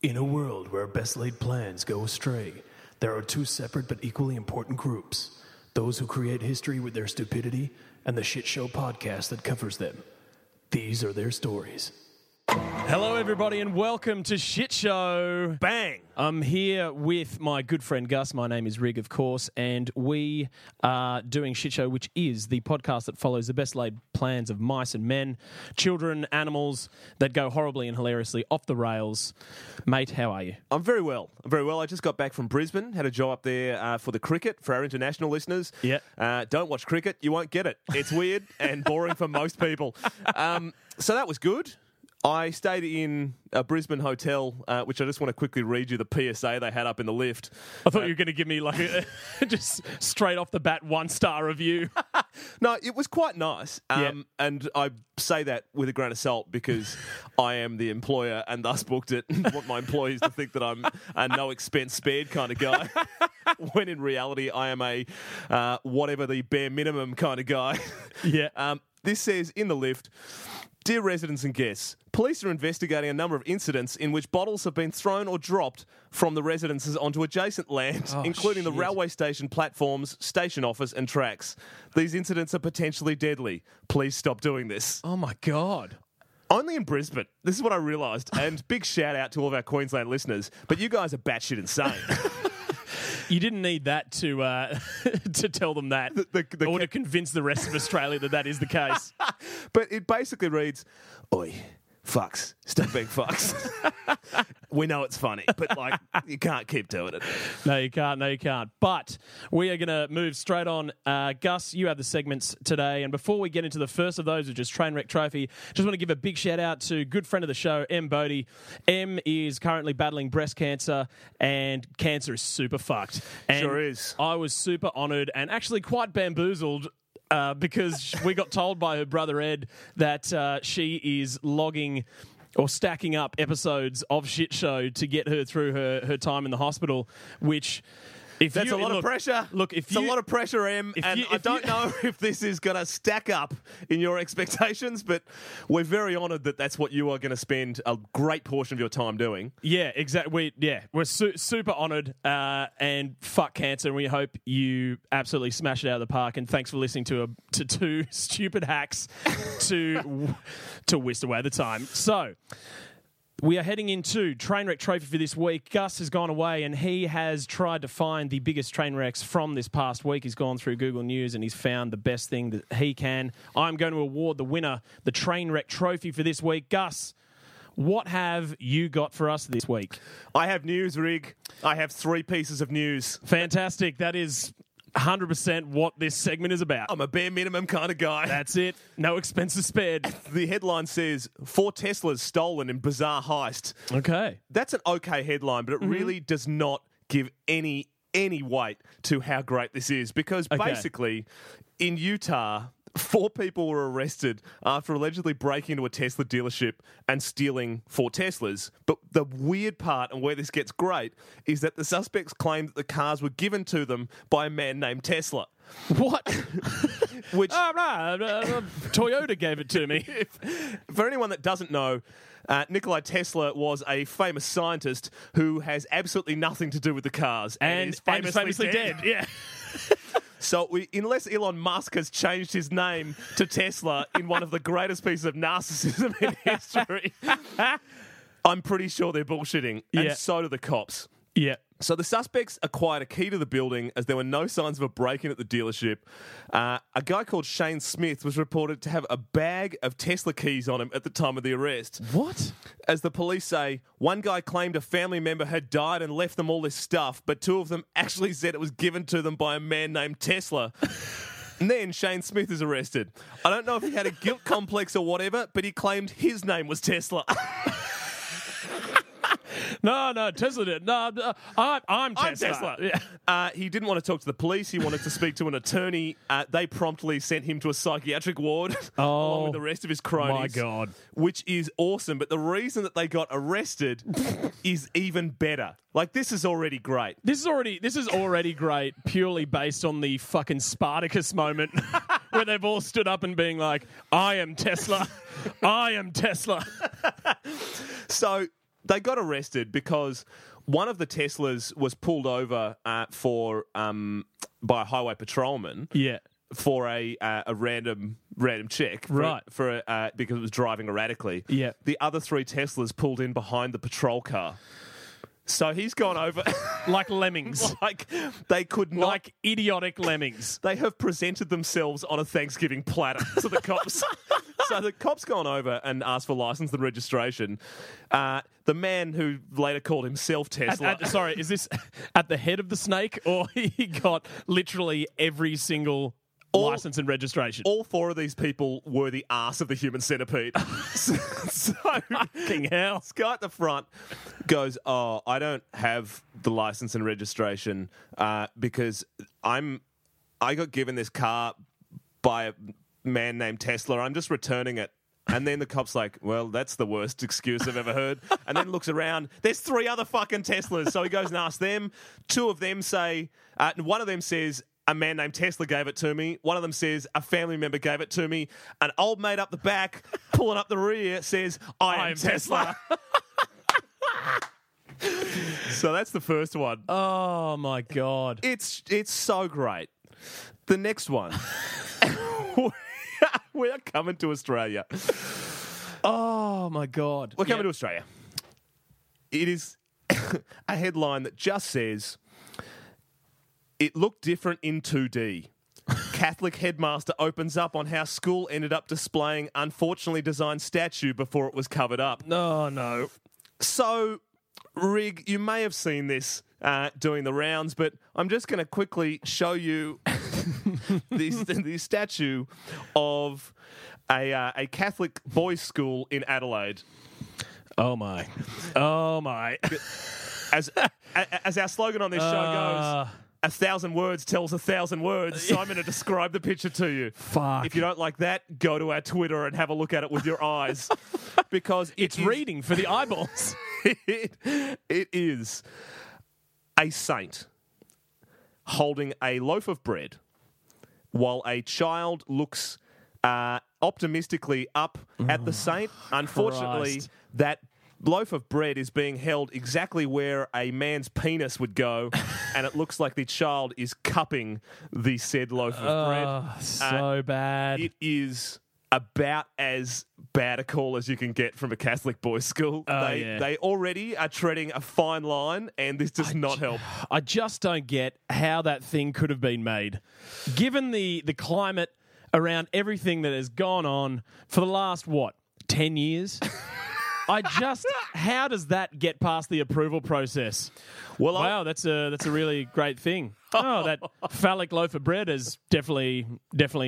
In a world where best-laid plans go astray, there are two separate but equally important groups, those who create history with their stupidity and the Shit Show podcast that covers them. These are their stories. Hello, everybody, and welcome to Shit Show. Bang! I'm here with my good friend Gus. My name is Rig, of course, and we are doing Shit Show, which is the podcast that follows the best-laid plans of mice and men, children, animals that go horribly and hilariously off the rails. Mate, how are you? I'm very well. I just got back from Brisbane. Had a job up there for the cricket, for our international listeners. Yeah. Don't watch cricket. You won't get it. It's weird and boring for most people. So that was good. I stayed in a Brisbane hotel, which I just want to quickly read you the PSA they had up in the lift. I thought you were going to give me like a just straight off the bat 1-star review. No, it was quite nice. And I say that with a grain of salt because I am the employer and thus booked it and want my employees to think that I'm a no expense spared kind of guy. When in reality, I am a whatever the bare minimum kind of guy. Yeah. This says in the lift, "Dear residents and guests, police are investigating a number of incidents in which bottles have been thrown or dropped from the residences onto adjacent land, including the railway station platforms, station office and tracks. These incidents are potentially deadly. Please stop doing this." Oh, my God. Only in Brisbane. This is what I realised. And big shout out to all of our Queensland listeners. But you guys are batshit insane. You didn't need that to tell them that, or to convince the rest of Australia that that is the case. But it basically reads, "Oi, fucks, stop being fucks." We know it's funny, but like you can't keep doing it. No, you can't. But we are going to move straight on. Gus, you have the segments today, and before we get into the first of those, which is Trainwreck Trophy, just want to give a big shout out to good friend of the show, M Bodie. M is currently battling breast cancer, and cancer is super fucked. And sure is. I was super honoured and actually quite bamboozled. Because we got told by her brother Ed that she is logging or stacking up episodes of Shit Show to get her through her time in the hospital, which... That's a lot of pressure. Look, if it's a lot of pressure, Em, and I don't know if this is going to stack up in your expectations, but we're very honoured that that's what you are going to spend a great portion of your time doing. Yeah, exactly. We're super honoured, and fuck cancer. And we hope you absolutely smash it out of the park. And thanks for listening to two stupid hacks to whisk away the time. So. We are heading into Trainwreck Trophy for this week. Gus has gone away and he has tried to find the biggest train wrecks from this past week. He's gone through Google News and he's found the best thing that he can. I'm going to award the winner the Trainwreck Trophy for this week. Gus, what have you got for us this week? I have news, Rig. I have three pieces of news. Fantastic. That is 100% what this segment is about. I'm a bare minimum kind of guy. That's it. No expenses spared. The headline says, "4 Teslas stolen in bizarre heist." Okay. That's an okay headline, but it really does not give any weight to how great this is. Because basically, in Utah... 4 people were arrested after allegedly breaking into a Tesla dealership and stealing 4 Teslas. But the weird part, and where this gets great, is that the suspects claimed that the cars were given to them by a man named Tesla. What? Which Toyota gave it to me. For anyone that doesn't know, Nikolai Tesla was a famous scientist who has absolutely nothing to do with the cars and is famously dead. Yeah. So unless Elon Musk has changed his name to Tesla in one of the greatest pieces of narcissism in history, I'm pretty sure they're bullshitting. And so do the cops. Yeah. So the suspects acquired a key to the building as there were no signs of a break-in at the dealership. A guy called Shane Smith was reported to have a bag of Tesla keys on him at the time of the arrest. What? As the police say, one guy claimed a family member had died and left them all this stuff, but 2 of them actually said it was given to them by a man named Tesla. And then Shane Smith is arrested. I don't know if he had a guilt complex or whatever, but he claimed his name was Tesla. No, Tesla did. No, I'm Tesla. Yeah. He didn't want to talk to the police. He wanted to speak to an attorney. They promptly sent him to a psychiatric ward along with the rest of his cronies. My God. Which is awesome. But the reason that they got arrested is even better. Like, this is already great. This is already great purely based on the fucking Spartacus moment where they've all stood up and being like, "I am Tesla. I am Tesla." So... They got arrested because one of the Teslas was pulled over by a highway patrolman. Yeah. For a random check, right? For because it was driving erratically. Yeah. The other three Teslas pulled in behind the patrol car, so he's gone over like lemmings. Like idiotic lemmings. They have presented themselves on a Thanksgiving platter to the cops. So the cop's gone over and asked for license and registration. The man who later called himself Tesla... Sorry, is this at the head of the snake, or he got literally every single license and registration? All four of these people were the arse of the human centipede. So fucking hell. This guy at the front goes, "Oh, I don't have the license and registration because I got given this car by... a man named Tesla. I'm just returning it." And then the cop's like, "Well, that's the worst excuse I've ever heard." And then looks around. There's three other fucking Teslas. So he goes and asks them. Two of them say, one of them says, "A man named Tesla gave it to me." One of them says, "A family member gave it to me." An old mate up the back, pulling up the rear, says, I am Tesla. So that's the first one. Oh my God. It's so great. The next one. We're coming to Australia. Oh, my God. We're coming to Australia. It is a headline that just says, "It looked different in 2D. Catholic headmaster opens up on how school ended up displaying unfortunately designed statue before it was covered up." Oh, no. So, Rig, you may have seen this doing the rounds, but I'm just going to quickly show you... the statue of a Catholic boys' school in Adelaide. Oh my! As our slogan on this show goes, 1,000 words tells 1,000 words. So I'm going to describe the picture to you. Fuck! If you don't like that, go to our Twitter and have a look at it with your eyes, because it's reading for the eyeballs. It is a saint holding a loaf of bread while a child looks optimistically up at the saint. Unfortunately, that loaf of bread is being held exactly where a man's penis would go, and it looks like the child is cupping the said loaf of bread. So bad. It is about as bad a call as you can get from a Catholic boys' school. They already are treading a fine line, and this does not help. I just don't get how that thing could have been made. Given the climate around everything that has gone on for the last, 10 years? How does that get past the approval process? Well, wow, that's a really great thing. Oh, that phallic loaf of bread is definitely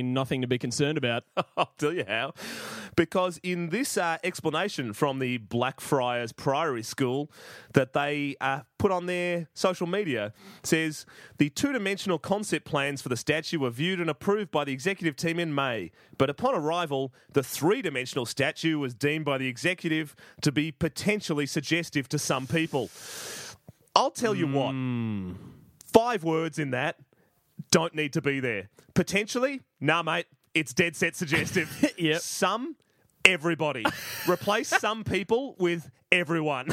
nothing to be concerned about. I'll tell you how. Because in this explanation from the Blackfriars Priory School that they put on their social media, says the two-dimensional concept plans for the statue were viewed and approved by the executive team in May, but upon arrival, the three-dimensional statue was deemed by the executive to be potentially suggestive to some people. I'll tell you what. 5 words in that don't need to be there. Potentially, nah, mate, it's dead set suggestive. Yep. Some, everybody. Replace some people with everyone.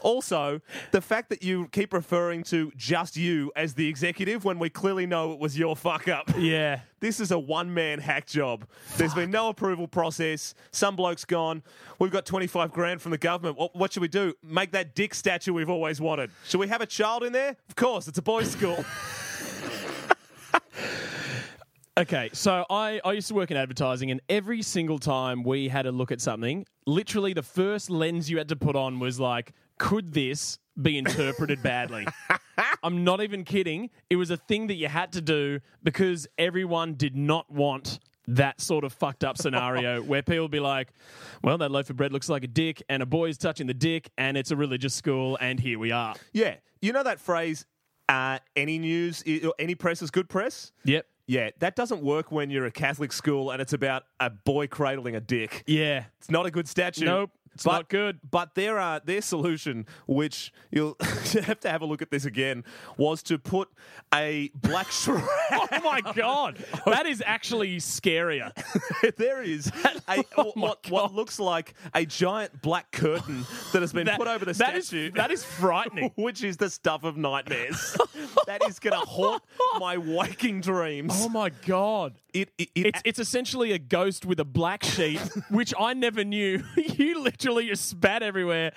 Also, the fact that you keep referring to just you as the executive when we clearly know it was your fuck up. Yeah. This is a one-man hack job. There's been no approval process. Some bloke's gone, "We've got 25 grand from the government. What should we do? Make that dick statue we've always wanted. Should we have a child in there? Of course, it's a boys' school." Okay, so I used to work in advertising, and every single time we had a look at something, literally the first lens you had to put on was like, could this be interpreted badly? I'm not even kidding. It was a thing that you had to do because everyone did not want that sort of fucked up scenario where people would be like, "Well, that loaf of bread looks like a dick, and a boy's touching the dick, and it's a religious school, and here we are." Yeah. You know that phrase, any news, any press is good press? Yep. Yeah, that doesn't work when you're a Catholic school and it's about a boy cradling a dick. Yeah. It's not a good statue. Nope. It's not good. But their solution, which you'll have to have a look at this again, was to put a black shroud. Oh my God. That is actually scarier. There is what looks like a giant black curtain that has been put over the statue. That is frightening. Which is the stuff of nightmares. That is going to haunt my waking dreams. Oh my God. It's essentially a ghost with a black sheet, which I never knew. You literally just spat everywhere.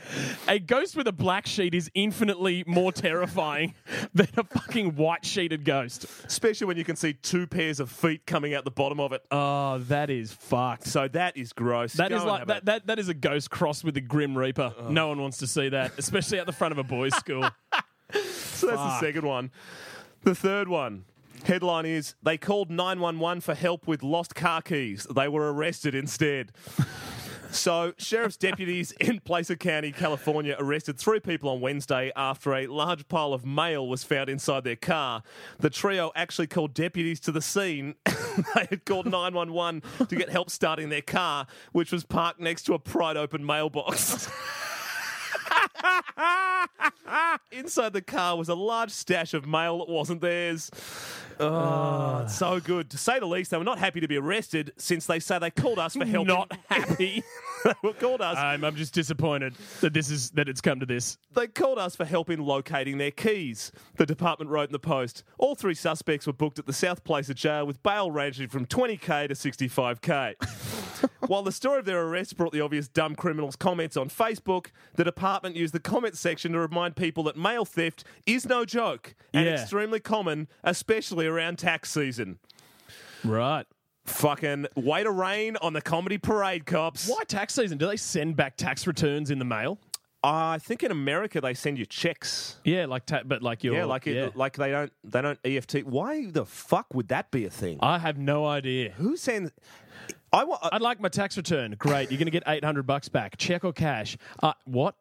A ghost with a black sheet is infinitely more terrifying than a fucking white-sheeted ghost. Especially when you can see two pairs of feet coming out the bottom of it. Oh, that is fucked. So that is gross. That is like that is a ghost crossed with a Grim Reaper. Oh. No one wants to see that, especially out the front of a boys' school. So that's the second one. The third one. Headline is, they called 911 for help with lost car keys. They were arrested instead. So, sheriff's deputies in Placer County, California, arrested three people on Wednesday after a large pile of mail was found inside their car. The trio actually called deputies to the scene. They had called 911 to get help starting their car, which was parked next to a pried open mailbox. Inside the car was a large stash of mail that wasn't theirs. Oh, it's so good. To say the least, they were not happy to be arrested since they say they called us for help. Not happy. They were called us. I'm just disappointed that it's come to this. They called us for help in locating their keys. The department wrote in the Post. All three suspects were booked at the South Placer jail with bail ranging from $20,000 to $65,000. While the story of their arrest brought the obvious dumb criminals' comments on Facebook, the department used the comments section to remind people that mail theft is no joke and extremely common, especially around tax season. Right. Fucking way to rain on the comedy parade, cops. Why tax season? Do they send back tax returns in the mail? I think in America they send you checks. Yeah, like they don't EFT. Why the fuck would that be a thing? I have no idea. Who sends? I'd like my tax return. Great, you're going to get $800 back. Check or cash? What?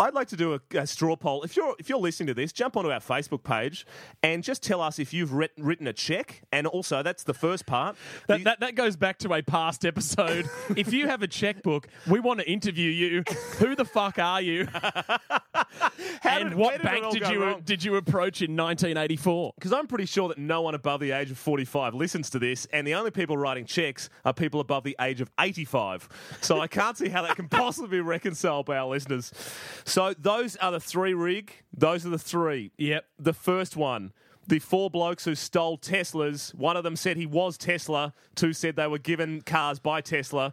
I'd like to do a straw poll. If you're listening to this, jump onto our Facebook page and just tell us if you've written a check. And also, that's the first part. That goes back to a past episode. If you have a checkbook, we want to interview you. Who the fuck are you? What bank did you approach in 1984? Because I'm pretty sure that no one above the age of 45 listens to this, and the only people writing checks are people above the age of 85. So I can't see how that can possibly be reconciled by our listeners. So those are the three, Rig. Those are the three. Yep. The first one, the four blokes who stole Teslas. One of them said he was Tesla. Two said they were given cars by Tesla.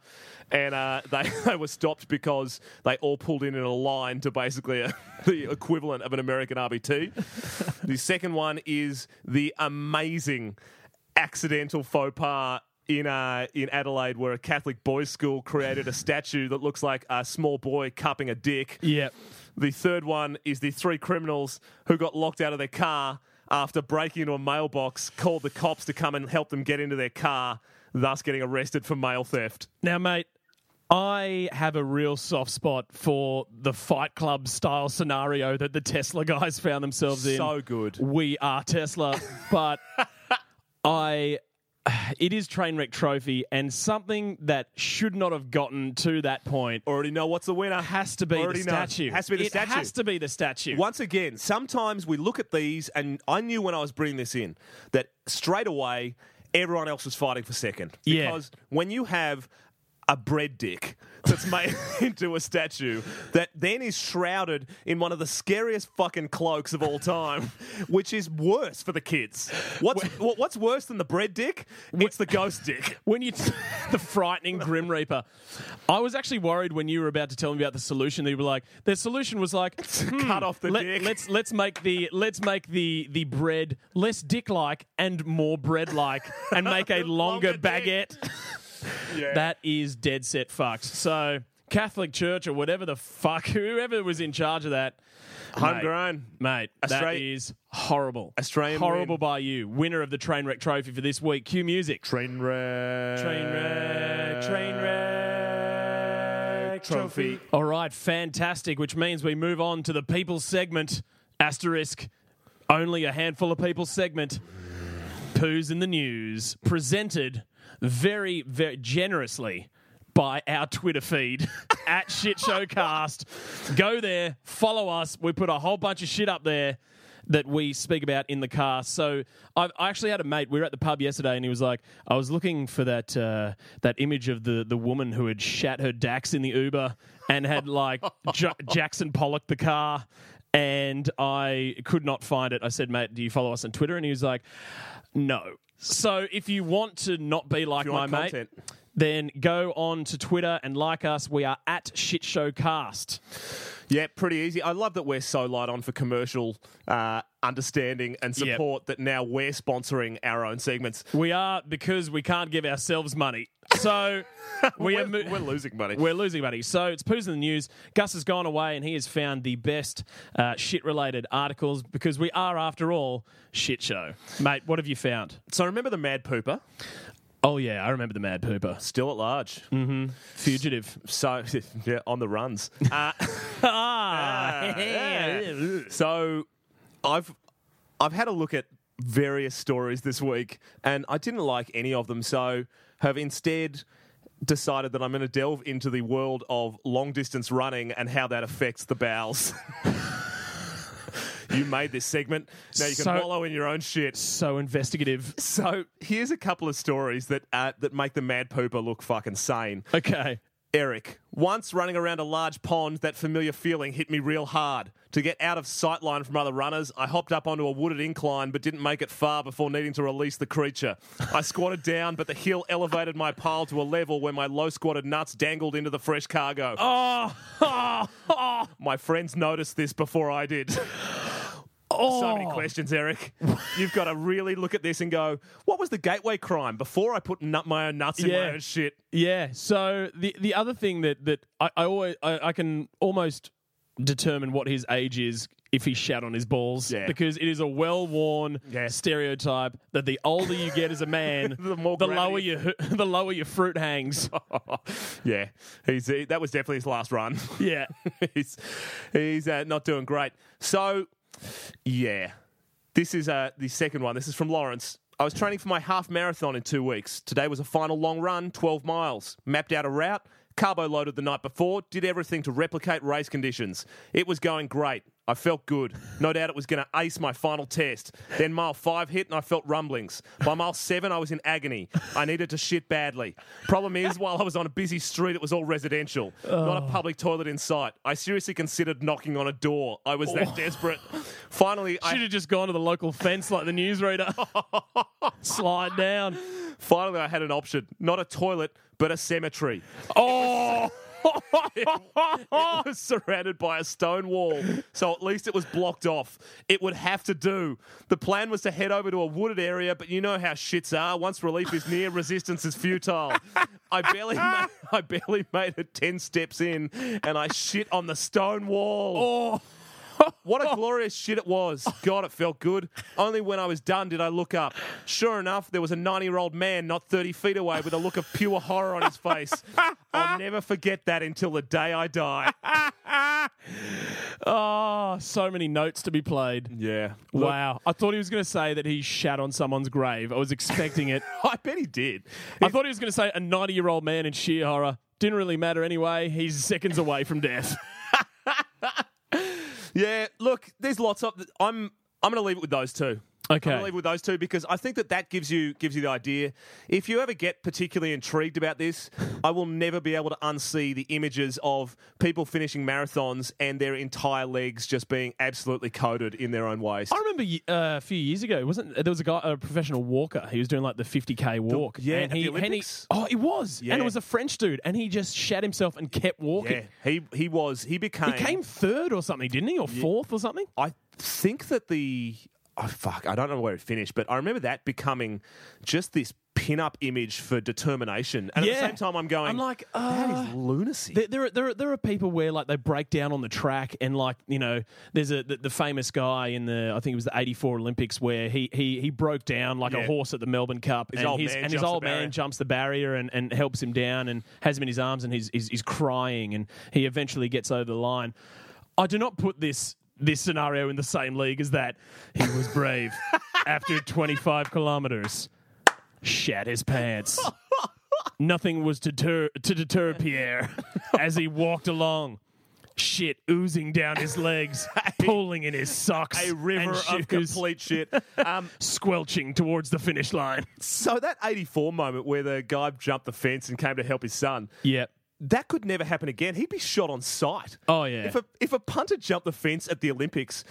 And they were stopped because they all pulled in a line to basically the equivalent of an American RBT. The second one is the amazing accidental faux pas in Adelaide, where a Catholic boys' school created a statue that looks like a small boy cupping a dick. Yep. The third one is the three criminals who got locked out of their car after breaking into a mailbox, called the cops to come and help them get into their car, thus getting arrested for mail theft. Now, mate, I have a real soft spot for the Fight Club style scenario that the Tesla guys found themselves in. So good. We are Tesla, but it is Trainwreck Trophy, and something that should not have gotten to that point. Already know what's the winner. Has to be the statue. Has to be the statue. It has to be the statue. Once again, sometimes we look at these, and I knew when I was bringing this in that straight away everyone else was fighting for second. Because when you have a bread dick that's made into a statue that then is shrouded in one of the scariest fucking cloaks of all time, which is worse for the kids. What's worse than the bread dick? It's the ghost dick. When you the frightening Grim Reaper. I was actually worried when you were about to tell me about the solution that you were like, their solution was like, cut off the dick. Let's make the bread less dick-like and more bread-like, and make a longer baguette. Dick. Yeah. That is dead set fucked. So Catholic Church or whatever the fuck, whoever was in charge of that, homegrown, mate, that is horrible. Australian horrible win. By you, winner of the Trainwreck Trophy for this week. Cue music. Trainwreck Trophy. All right, fantastic. Which means we move on to the people segment. Asterisk. Only a handful of people segment. Poos in the News, presented very, very generously by our Twitter feed at Shit Show Cast. Go there, follow us. We put a whole bunch of shit up there that we speak about in the cast. So I actually had a mate, we were at the pub yesterday, and he was like, I was looking for that that image of the woman who had shat her Dax in the Uber and had like Jackson Pollock the car, and I could not find it. I said, mate, do you follow us on Twitter? And he was like, no. So if you want to not be like my mate, then go on to Twitter and like us. We are at ShitShowCast. Yeah, pretty easy. I love that we're so light on for commercial understanding and support that now we're sponsoring our own segments. We are, because we can't give ourselves money. So we're losing money. We're losing money. So it's Poos in the News. Gus has gone away and he has found the best shit-related articles, because we are, after all, Shit Show. Mate, what have you found? So remember the Mad Pooper? Oh, yeah, I remember the Mad Pooper. Still at large. Mm-hmm. Fugitive. So, yeah, on the runs. Yeah. So I've had a look at various stories this week, and I didn't like any of them, so have instead decided that I'm going to delve into the world of long-distance running and how that affects the bowels. You made this segment. Now you can wallow in your own shit. So investigative. So here's a couple of stories that make the Mad Pooper look fucking sane. Okay. Eric, once running around a large pond, that familiar feeling hit me real hard. To get out of sightline from other runners, I hopped up onto a wooded incline but didn't make it far before needing to release the creature. I squatted down, but the hill elevated my pile to a level where my low-squatted nuts dangled into the fresh cargo. Oh. My friends noticed this before I did. Oh. So many questions, Eric. You've got to really look at this and go, what was the gateway crime before I put my own nuts in my own shit? Yeah, so the other thing that I can almost determine what his age is if he shat on his balls, because it is a well-worn stereotype that the older you get as a man, the lower your fruit hangs. Yeah, that was definitely his last run. Yeah. He's not doing great. So... yeah. This is the second one. This is from Lawrence. I was training for my half marathon in 2 weeks. Today was a final long run, 12 miles. Mapped out a route, carbo loaded the night before, did everything to replicate race conditions. It was going great. I felt good. No doubt it was going to ace my final test. Then mile 5 hit and I felt rumblings. By mile 7, I was in agony. I needed to shit badly. Problem is, while I was on a busy street, it was all residential. Oh. Not a public toilet in sight. I seriously considered knocking on a door. I was that desperate. Finally, I should have just gone to the local fence like the newsreader. Slide down. Finally, I had an option. Not a toilet, but a cemetery. Oh! It was surrounded by a stone wall, so at least it was blocked off. It would have to do. The plan was to head over to a wooded area, but you know how shits are. Once relief is near, resistance is futile. I barely made it 10 steps in, and I shit on the stone wall. Oh. What a glorious shit it was. God, it felt good. Only when I was done did I look up. Sure enough, there was a 90-year-old man not 30 feet away with a look of pure horror on his face. I'll never forget that until the day I die. Oh, so many notes to be played. Yeah. Wow. I thought he was going to say that he shat on someone's grave. I was expecting it. I bet he did. I thought he was going to say a 90-year-old man in sheer horror. Didn't really matter anyway. He's seconds away from death. Yeah, look, there's lots of... I'm going to leave it with those two. Okay. I'm going to leave it with those two because I think that gives you the idea. If you ever get particularly intrigued about this, I will never be able to unsee the images of people finishing marathons and their entire legs just being absolutely coated in their own waist. I remember a few years ago, there was a guy, a professional walker. He was doing like the 50K walk. And at the Olympics? And he was. Yeah. And it was a French dude. And he just shat himself and kept walking. Yeah, He came third or something, didn't he? Or fourth or something? I think that I don't know where it finished, but I remember that becoming just this pin-up image for determination. And at the same time, I'm going, I'm like, that is lunacy. There are people where like they break down on the track and like, you know, there's the famous guy in I think it was the 84 Olympics where he broke down like a horse at the Melbourne Cup, and his old man jumps the barrier and helps him down and has him in his arms, and he's crying, and he eventually gets over the line. I do not put this scenario in the same league as that. He was brave. After 25 kilometres, shat his pants. Nothing was to deter Pierre as he walked along. Shit oozing down his legs, pooling in his socks. A river of complete shit. Squelching towards the finish line. So that 84 moment where the guy jumped the fence and came to help his son. Yeah. That could never happen again. He'd be shot on sight. Oh, yeah. If a punter jumped the fence at the Olympics,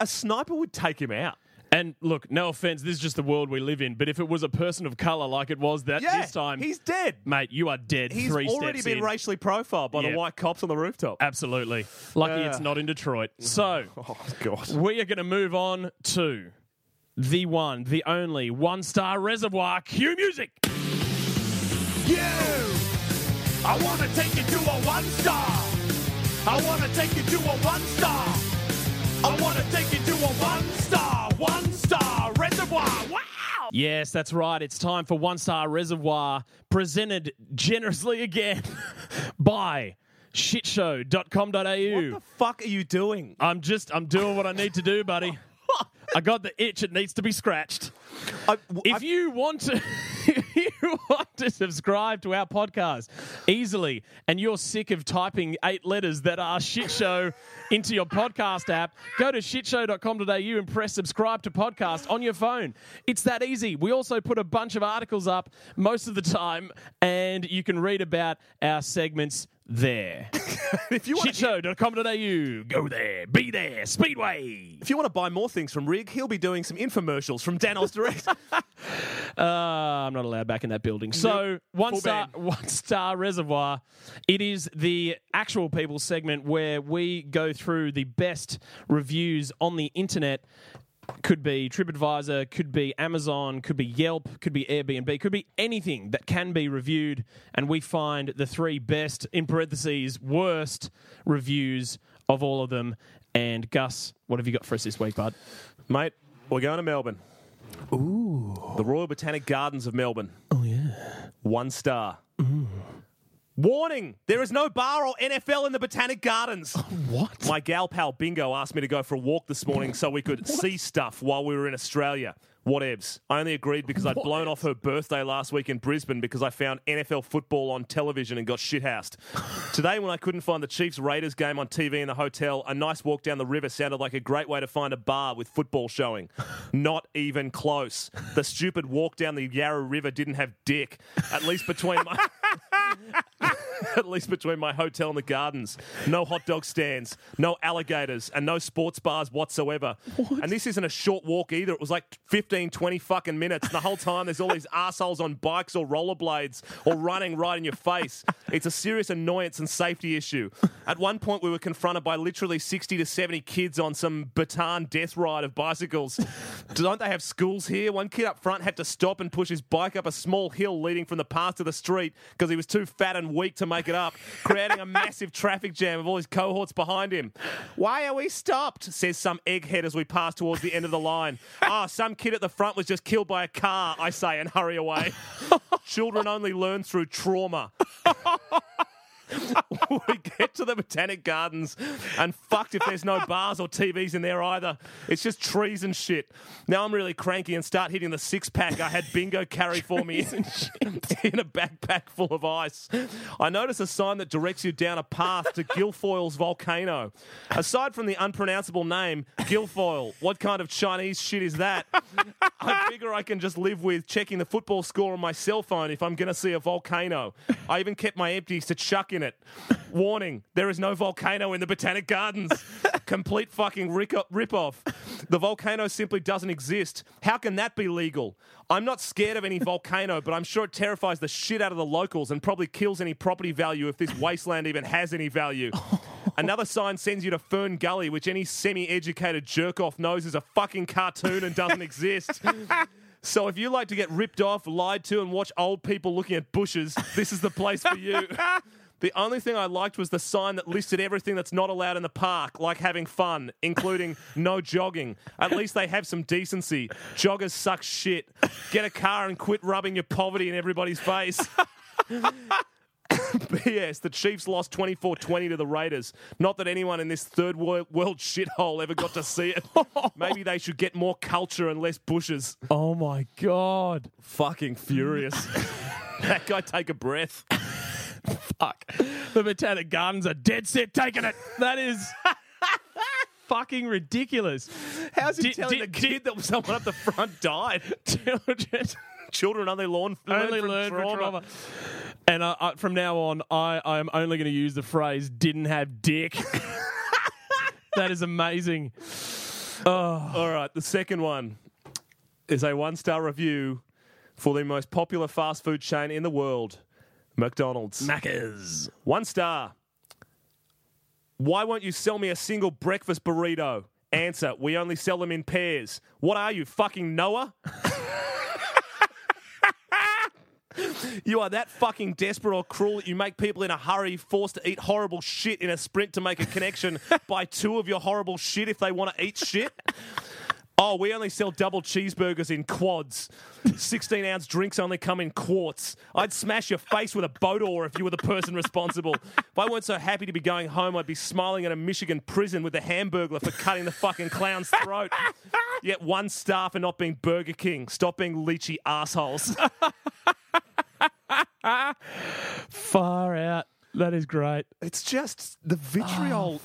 a sniper would take him out. And look, no offense, this is just the world we live in, but if it was a person of colour like it was this time... he's dead. Mate, you are dead. He's 3 steps in. He's already been racially profiled by the white cops on the rooftop. Absolutely. Lucky it's not in Detroit. So, we are going to move on to the one, the only, one-star reservoir, cue music. I want to take you to a one-star. I want to take you to a one-star. I want to take you to a one-star. One-star reservoir. Wow! Yes, that's right. It's time for One-Star Reservoir, presented generously again by shitshow.com.au. What the fuck are you doing? I'm doing what I need to do, buddy. I got the itch. It needs to be scratched. If you want to subscribe to our podcast easily and you're sick of typing 8 letters that are Shit Show into your podcast app, go to shitshow.com.au and press subscribe to podcast on your phone. It's that easy. We also put a bunch of articles up most of the time and you can read about our segments there. Shitshow.com.au. Go there. Be there. Speedway. If you want to buy more things from Rig, he'll be doing some infomercials from Danos Direct. I'm not allowed back in that building. So, One Star Reservoir. It is the actual people segment where we go through the best reviews on the internet. Could be TripAdvisor, could be Amazon, could be Yelp, could be Airbnb, could be anything that can be reviewed. And we find the 3 best, in parentheses, worst reviews of all of them. And Gus, what have you got for us this week, bud? Mate, we're going to Melbourne. Ooh. The Royal Botanic Gardens of Melbourne. Oh, yeah. 1 star. Ooh. Warning, there is no bar or NFL in the Botanic Gardens. What? My gal pal Bingo asked me to go for a walk this morning so we could see stuff while we were in Australia. Whatevs. I only agreed because I'd blown off her birthday last week in Brisbane because I found NFL football on television and got shithoused. Today, when I couldn't find the Chiefs-Raiders game on TV in the hotel, a nice walk down the river sounded like a great way to find a bar with football showing. Not even close. The stupid walk down the Yarra River didn't have dick. At least between my hotel and the gardens. No hot dog stands, no alligators, and no sports bars whatsoever. What? And this isn't a short walk either. It was like 15, 20 fucking minutes. And the whole time there's all these arseholes on bikes or rollerblades or running right in your face. It's a serious annoyance and safety issue. At one point we were confronted by literally 60 to 70 kids on some Bataan death ride of bicycles. Don't they have schools here? One kid up front had to stop and push his bike up a small hill leading from the path to the street because he was too fat and weak to make it up, creating a massive traffic jam of all his cohorts behind him. Why are we stopped? Says some egghead as we pass towards the end of the line. Some kid at the front was just killed by a car, I say, and hurry away. Children only learn through trauma. We get to the Botanic Gardens and fucked if there's no bars or TVs in there either. It's just trees and shit. Now I'm really cranky and start hitting the 6-pack I had Bingo carry for me in a backpack full of ice. I notice a sign that directs you down a path to Gilfoyle's volcano. Aside from the unpronounceable name, Gilfoyle, what kind of Chinese shit is that? I figure I can just live with checking the football score on my cell phone if I'm going to see a volcano. I even kept my empties to chuck in it. Warning, there is no volcano in the Botanic Gardens. Complete fucking rip-off. The volcano simply doesn't exist. How can that be legal? I'm not scared of any volcano, but I'm sure it terrifies the shit out of the locals and probably kills any property value if this wasteland even has any value. Another sign sends you to Fern Gully, which any semi-educated jerk-off knows is a fucking cartoon and doesn't exist. So if you like to get ripped off, lied to, and watch old people looking at bushes, this is the place for you. The only thing I liked was the sign that listed everything that's not allowed in the park, like having fun, including no jogging. At least they have some decency. Joggers suck shit. Get a car and quit rubbing your poverty in everybody's face. P.S. The Chiefs lost 24-20 to the Raiders. Not that anyone in this third world shithole ever got to see it. Maybe they should get more culture and less bushes. Oh, my God. Fucking furious. That guy, take a breath. Fuck. The Botanic Gardens are dead set taking it. That is fucking ridiculous. How's he telling the kid that someone up the front died? Children only learn from trauma. And from now on, I am only going to use the phrase "didn't have dick." That is amazing. Oh. All right, the second one is a 1-star review for the most popular fast food chain in the world, McDonald's. Macca's. 1 star. Why won't you sell me a single breakfast burrito? Answer, we only sell them in pairs. What are you, fucking Noah? You are that fucking desperate or cruel that you make people in a hurry forced to eat horrible shit in a sprint to make a connection by two of your horrible shit if they want to eat shit. Oh, we only sell double cheeseburgers in quads. 16-ounce drinks only come in quarts. I'd smash your face with a boat oar if you were the person responsible. If I weren't so happy to be going home, I'd be smiling at a Michigan prison with the Hamburglar for cutting the fucking clown's throat. Yet 1 star for not being Burger King. Stop being leechy assholes. Far out. That is great. It's just the vitriol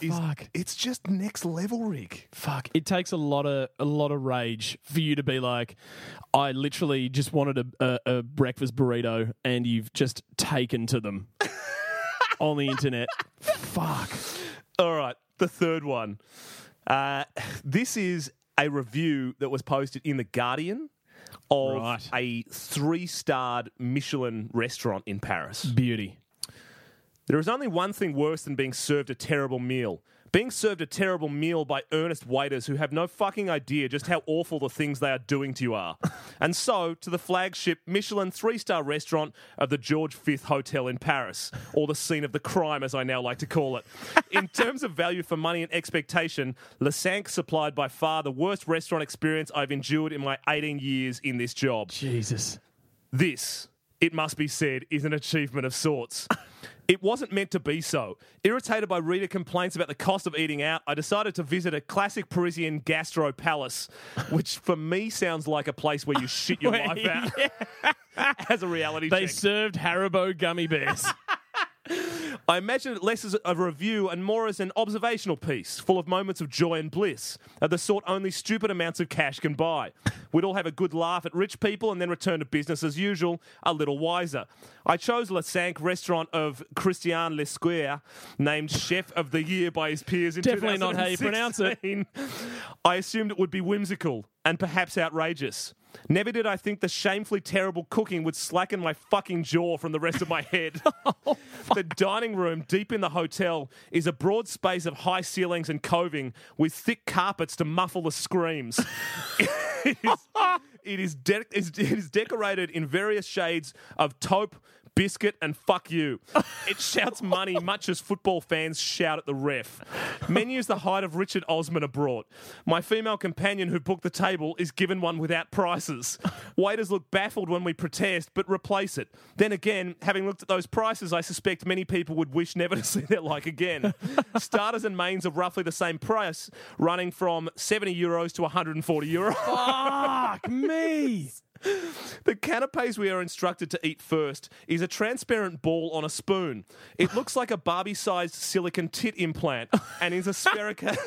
it's just next level, Rick. Fuck. It takes a lot of rage for you to be like, I literally just wanted a breakfast burrito and you've just taken to them on the internet. Fuck. All right, the third one. This is a review that was posted in The Guardian of a 3-starred Michelin restaurant in Paris. Beauty. There is only one thing worse than being served a terrible meal. Being served a terrible meal by earnest waiters who have no fucking idea just how awful the things they are doing to you are. And so, to the flagship Michelin 3-star restaurant of the George V Hotel in Paris, or the scene of the crime, as I now like to call it. In terms of value for money and expectation, Le Cinq supplied by far the worst restaurant experience I've endured in my 18 years in this job. Jesus. This, it must be said, is an achievement of sorts. It wasn't meant to be so. Irritated by reader complaints about the cost of eating out, I decided to visit a classic Parisian gastro palace, which for me sounds like a place where you shit your life out as a reality check. They served Haribo gummy bears. I imagine it less as a review and more as an observational piece, full of moments of joy and bliss, of the sort only stupid amounts of cash can buy. We'd all have a good laugh at rich people and then return to business as usual, a little wiser. I chose Le Cinq restaurant of Christiane Le Square, named Chef of the Year by his peers in 2016. Definitely not how you pronounce it. I assumed it would be whimsical and perhaps outrageous. Never did I think the shamefully terrible cooking would slacken my fucking jaw from the rest of my head. The dining room deep in the hotel is a broad space of high ceilings and coving with thick carpets to muffle the screams. It is decorated in various shades of taupe, biscuit and fuck you. It shouts money much as football fans shout at the ref. Menus the height of Richard Osman are brought. My female companion who booked the table is given one without prices. Waiters look baffled when we protest, but replace it. Then again, having looked at those prices, I suspect many people would wish never to see their like again. Starters and mains are roughly the same price, running from €70 to €140. Fuck me! The canapes we are instructed to eat first is a transparent ball on a spoon. It looks like a Barbie-sized silicon tit implant and is a spherification,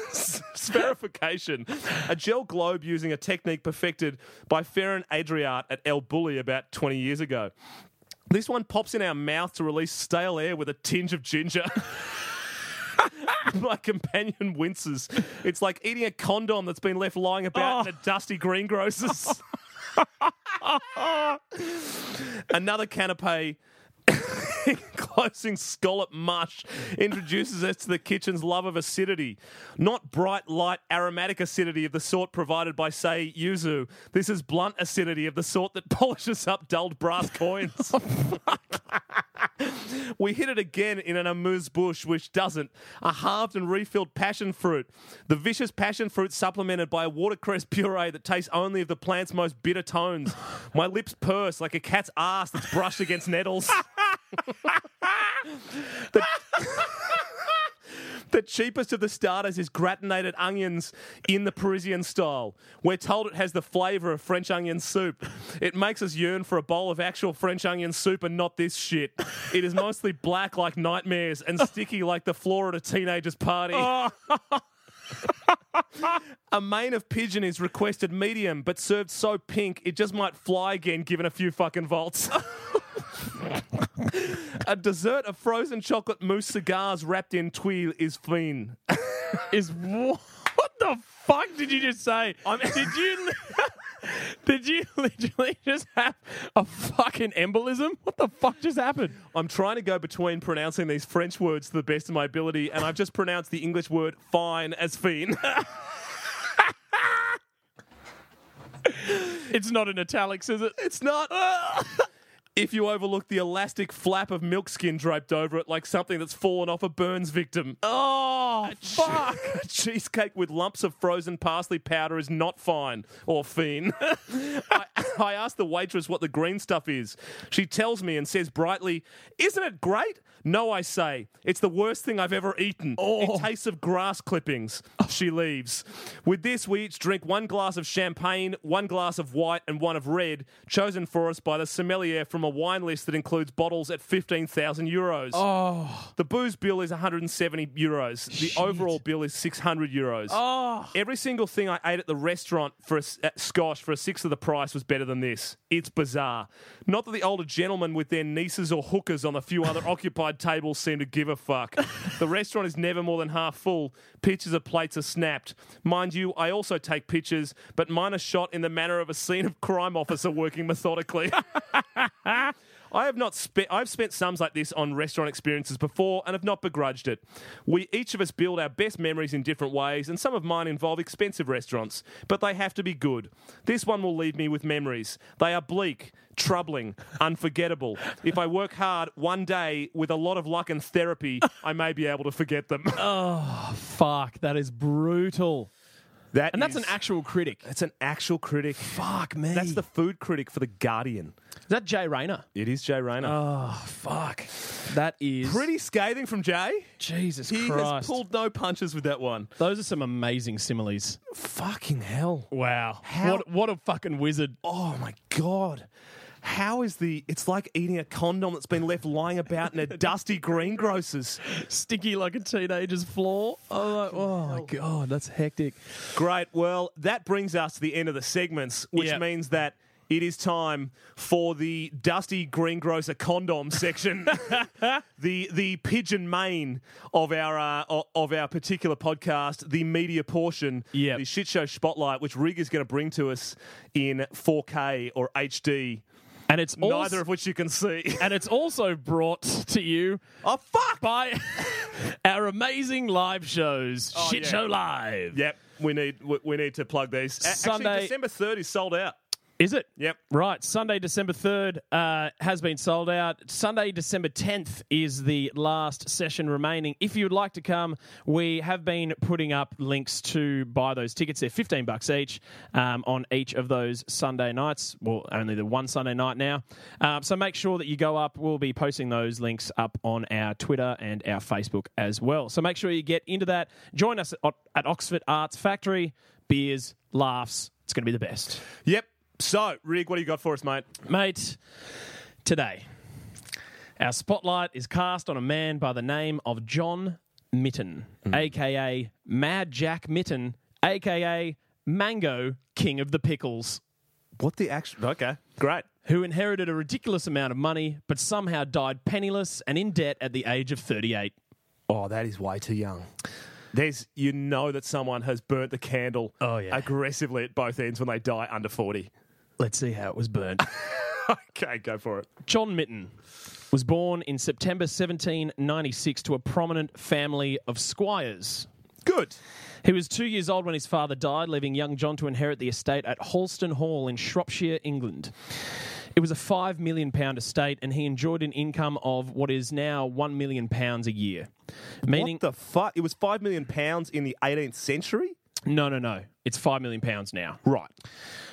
a gel globe using a technique perfected by Ferran Adrià at El Bulli about 20 years ago. This one pops in our mouth to release stale air with a tinge of ginger. My companion winces. It's like eating a condom that's been left lying about in a dusty greengrocer's. Another canapé enclosing scallop mush introduces us to the kitchen's love of acidity. Not bright, light, aromatic acidity of the sort provided by, say, Yuzu. This is blunt acidity of the sort that polishes up dulled brass coins. We hit it again in an amuse-bouche, which doesn't. A halved and refilled passion fruit. The vicious passion fruit supplemented by a watercress puree that tastes only of the plant's most bitter tones. My lips purse like a cat's ass that's brushed against nettles. The The cheapest of the starters is gratinated onions in the Parisian style. We're told it has the flavour of French onion soup. It makes us yearn for a bowl of actual French onion soup and not this shit. It is mostly black like nightmares and sticky like the floor at a teenager's party. Oh. A main of pigeon is requested medium, but served so pink it just might fly again given a few fucking volts. A dessert of frozen chocolate mousse cigars wrapped in tuile is fine. Is what the fuck did you just say? Did you literally just have a fucking embolism? What the fuck just happened? I'm trying to go between pronouncing these French words to the best of my ability, and I've just pronounced the English word fine as fiend. It's not in italics, is it? It's not. If you overlook the elastic flap of milk skin draped over it like something that's fallen off a Burns victim. Oh, fuck! Cheesecake with lumps of frozen parsley powder is not fine, or fine. I asked the waitress what the green stuff is. She tells me and says brightly, "Isn't it great?" No, I say. It's the worst thing I've ever eaten. Oh. It tastes of grass clippings. She leaves. With this, we each drink one glass of champagne, one glass of white, and one of red, chosen for us by the sommelier from a wine list that includes bottles at €15,000. Oh. The booze bill is €170. Shit. The overall bill is €600. Oh. Every single thing I ate at the restaurant at Scosh for a sixth of the price was better than this. It's bizarre. Not that the older gentlemen with their nieces or hookers on the few other occupied tables seem to give a fuck. The restaurant is never more than half full. Pictures of plates are snapped. Mind you, I also take pictures, but mine are shot in the manner of a scene of crime officer working methodically. I've spent sums like this on restaurant experiences before and have not begrudged it. We each of us build our best memories in different ways, and some of mine involve expensive restaurants, but they have to be good. This one will leave me with memories. They are bleak, troubling, unforgettable. If I work hard, one day, with a lot of luck and therapy, I may be able to forget them. Oh, fuck. That is brutal. That's an actual critic. That's an actual critic. Fuck me. That's the food critic for The Guardian. Is that Jay Rayner? It is Jay Rayner. Oh, fuck. That is... pretty scathing from Jay. Jesus Christ. He has pulled no punches with that one. Those are some amazing similes. Fucking hell. Wow. What a fucking wizard. Oh, my God. How is it's like eating a condom that's been left lying about in a dusty greengrocer's. Sticky like a teenager's floor. Oh my God, that's hectic. Great. Well, that brings us to the end of the segments, which means that it is time for the dusty greengrocer condom section, the pigeon main of our particular podcast, the media portion, the Shit Show Spotlight, which Rig is going to bring to us in 4K or HD. And it's neither of which you can see. And it's also brought to you by our amazing live shows. Shit Show Live. Yep, we need to plug these. Sunday, actually, December 3rd is sold out. Is it? Yep. Right. Sunday, December 3rd has been sold out. Sunday, December 10th is the last session remaining. If you'd like to come, we have been putting up links to buy those tickets. They're $15 each on each of those Sunday nights. Well, only the one Sunday night now. So make sure that you go up. We'll be posting those links up on our Twitter and our Facebook as well. So make sure you get into that. Join us at Oxford Arts Factory. Beers, laughs. It's going to be the best. Yep. So, Rig, what do you got for us, mate? Mate, today, our spotlight is cast on a man by the name of John Mytton, a.k.a. Mad Jack Mytton, a.k.a. Mango King of the Pickles. What the actual... Okay, great. Who inherited a ridiculous amount of money, but somehow died penniless and in debt at the age of 38. Oh, that is way too young. You know that someone has burnt the candle aggressively at both ends when they die under 40. Let's see how it was burnt. Okay, go for it. John Mytton was born in September 1796 to a prominent family of squires. Good. He was 2 years old when his father died, leaving young John to inherit the estate at Halston Hall in Shropshire, England. It was a £5 million estate, and he enjoyed an income of what is now £1 million a year. Meaning, what the fuck? It was £5 million in the 18th century? No. It's £5 million now. Right.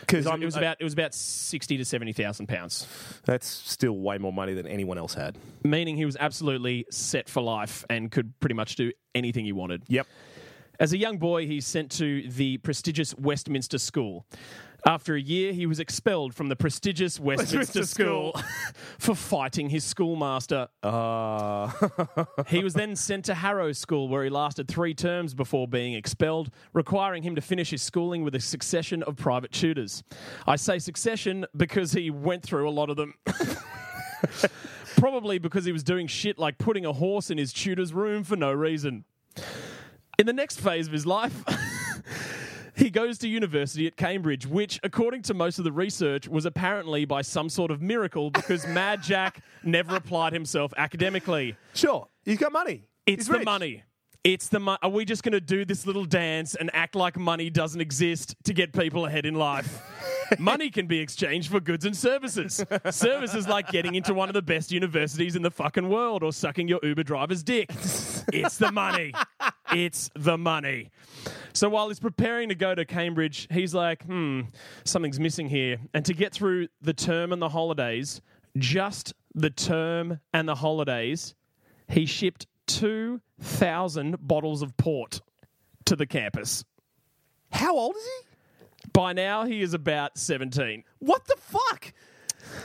Because it was about £60,000 to £70,000. That's still way more money than anyone else had. Meaning he was absolutely set for life and could pretty much do anything he wanted. Yep. As a young boy, he's sent to the prestigious Westminster School. After a year, he was expelled from the prestigious Westminster School for fighting his schoolmaster. He was then sent to Harrow School, where he lasted 3 terms before being expelled, requiring him to finish his schooling with a succession of private tutors. I say succession because he went through a lot of them. Probably because he was doing shit like putting a horse in his tutor's room for no reason. In the next phase of his life, he goes to university at Cambridge, which, according to most of the research, was apparently by some sort of miracle because Mad Jack never applied himself academically. Sure. He's got money. It's the money. It's the money. Are we just going to do this little dance and act like money doesn't exist to get people ahead in life? Money can be exchanged for goods and services. Services like getting into one of the best universities in the fucking world or sucking your Uber driver's dick. It's the money. It's the money. So while he's preparing to go to Cambridge, he's like, something's missing here. And to get through the term and the holidays, just the term and the holidays, he shipped 2,000 bottles of port to the campus. How old is he? By now, he is about 17. What the fuck?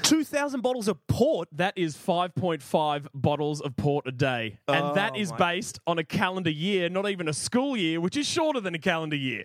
2,000 bottles of port? That is 5.5 bottles of port a day. And that is based on a calendar year, not even a school year, which is shorter than a calendar year.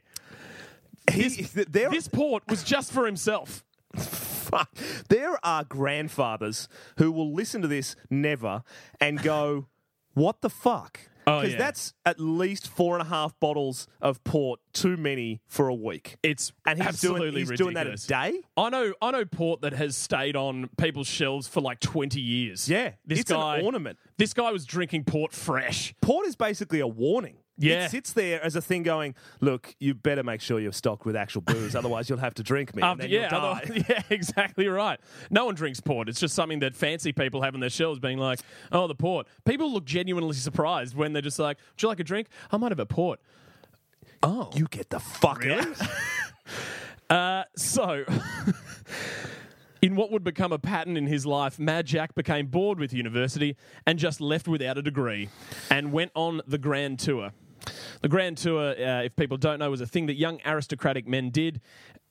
This port was just for himself. Fuck. There are grandfathers who will listen to this never and go, what the fuck? Because that's at least 4.5 bottles of port too many for a week. It's he's doing that a day? I know port that has stayed on people's shelves for like 20 years. Yeah, it's an ornament. This guy was drinking port fresh. Port is basically a warning. Yeah. It sits there as a thing going, look, you better make sure you're stocked with actual booze, otherwise you'll have to drink me and then you'll die. Yeah, exactly right. No one drinks port. It's just something that fancy people have on their shelves being like, oh, the port. People look genuinely surprised when they're just like, would you like a drink? I might have a port. Oh. You get the fuck out. So... In what would become a pattern in his life, Mad Jack became bored with university and just left without a degree and went on the Grand Tour. The Grand Tour, if people don't know, was a thing that young aristocratic men did,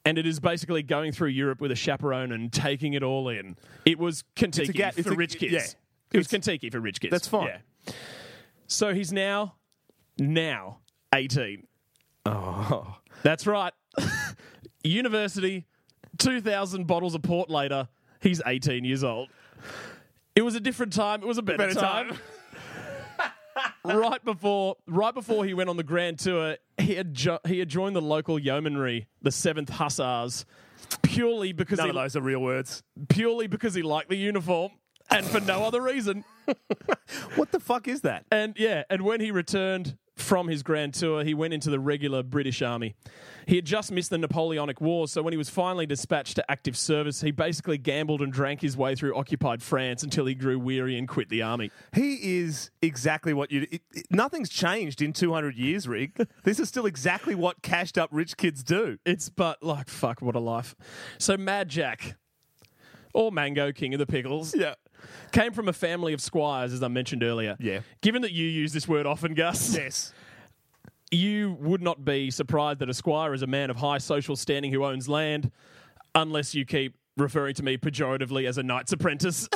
and it is basically going through Europe with a chaperone and taking it all in. It was Contiki for rich kids. Yeah. It was Contiki for rich kids. That's fine. Yeah. So he's now 18. Oh. That's right. University... 2,000 bottles of port later, he's 18 years old. It was a different time. It was a better time. Right before he went on the Grand Tour, he had joined the local yeomanry, the 7th Hussars, purely because... None of those are real words. Purely because he liked the uniform and for no other reason. What the fuck is that? And when he returned... From his Grand Tour, he went into the regular British Army. He had just missed the Napoleonic Wars, so when he was finally dispatched to active service, he basically gambled and drank his way through occupied France until he grew weary and quit the army. He is exactly what you... nothing's changed in 200 years, Rig. This is still exactly what cashed-up rich kids do. Fuck, what a life. So Mad Jack, or Mango, King of the Pickles... Yeah. Came from a family of squires, as I mentioned earlier. Yeah. Given that you use this word often, Gus... Yes. You would not be surprised that a squire is a man of high social standing who owns land, unless you keep referring to me pejoratively as a knight's apprentice.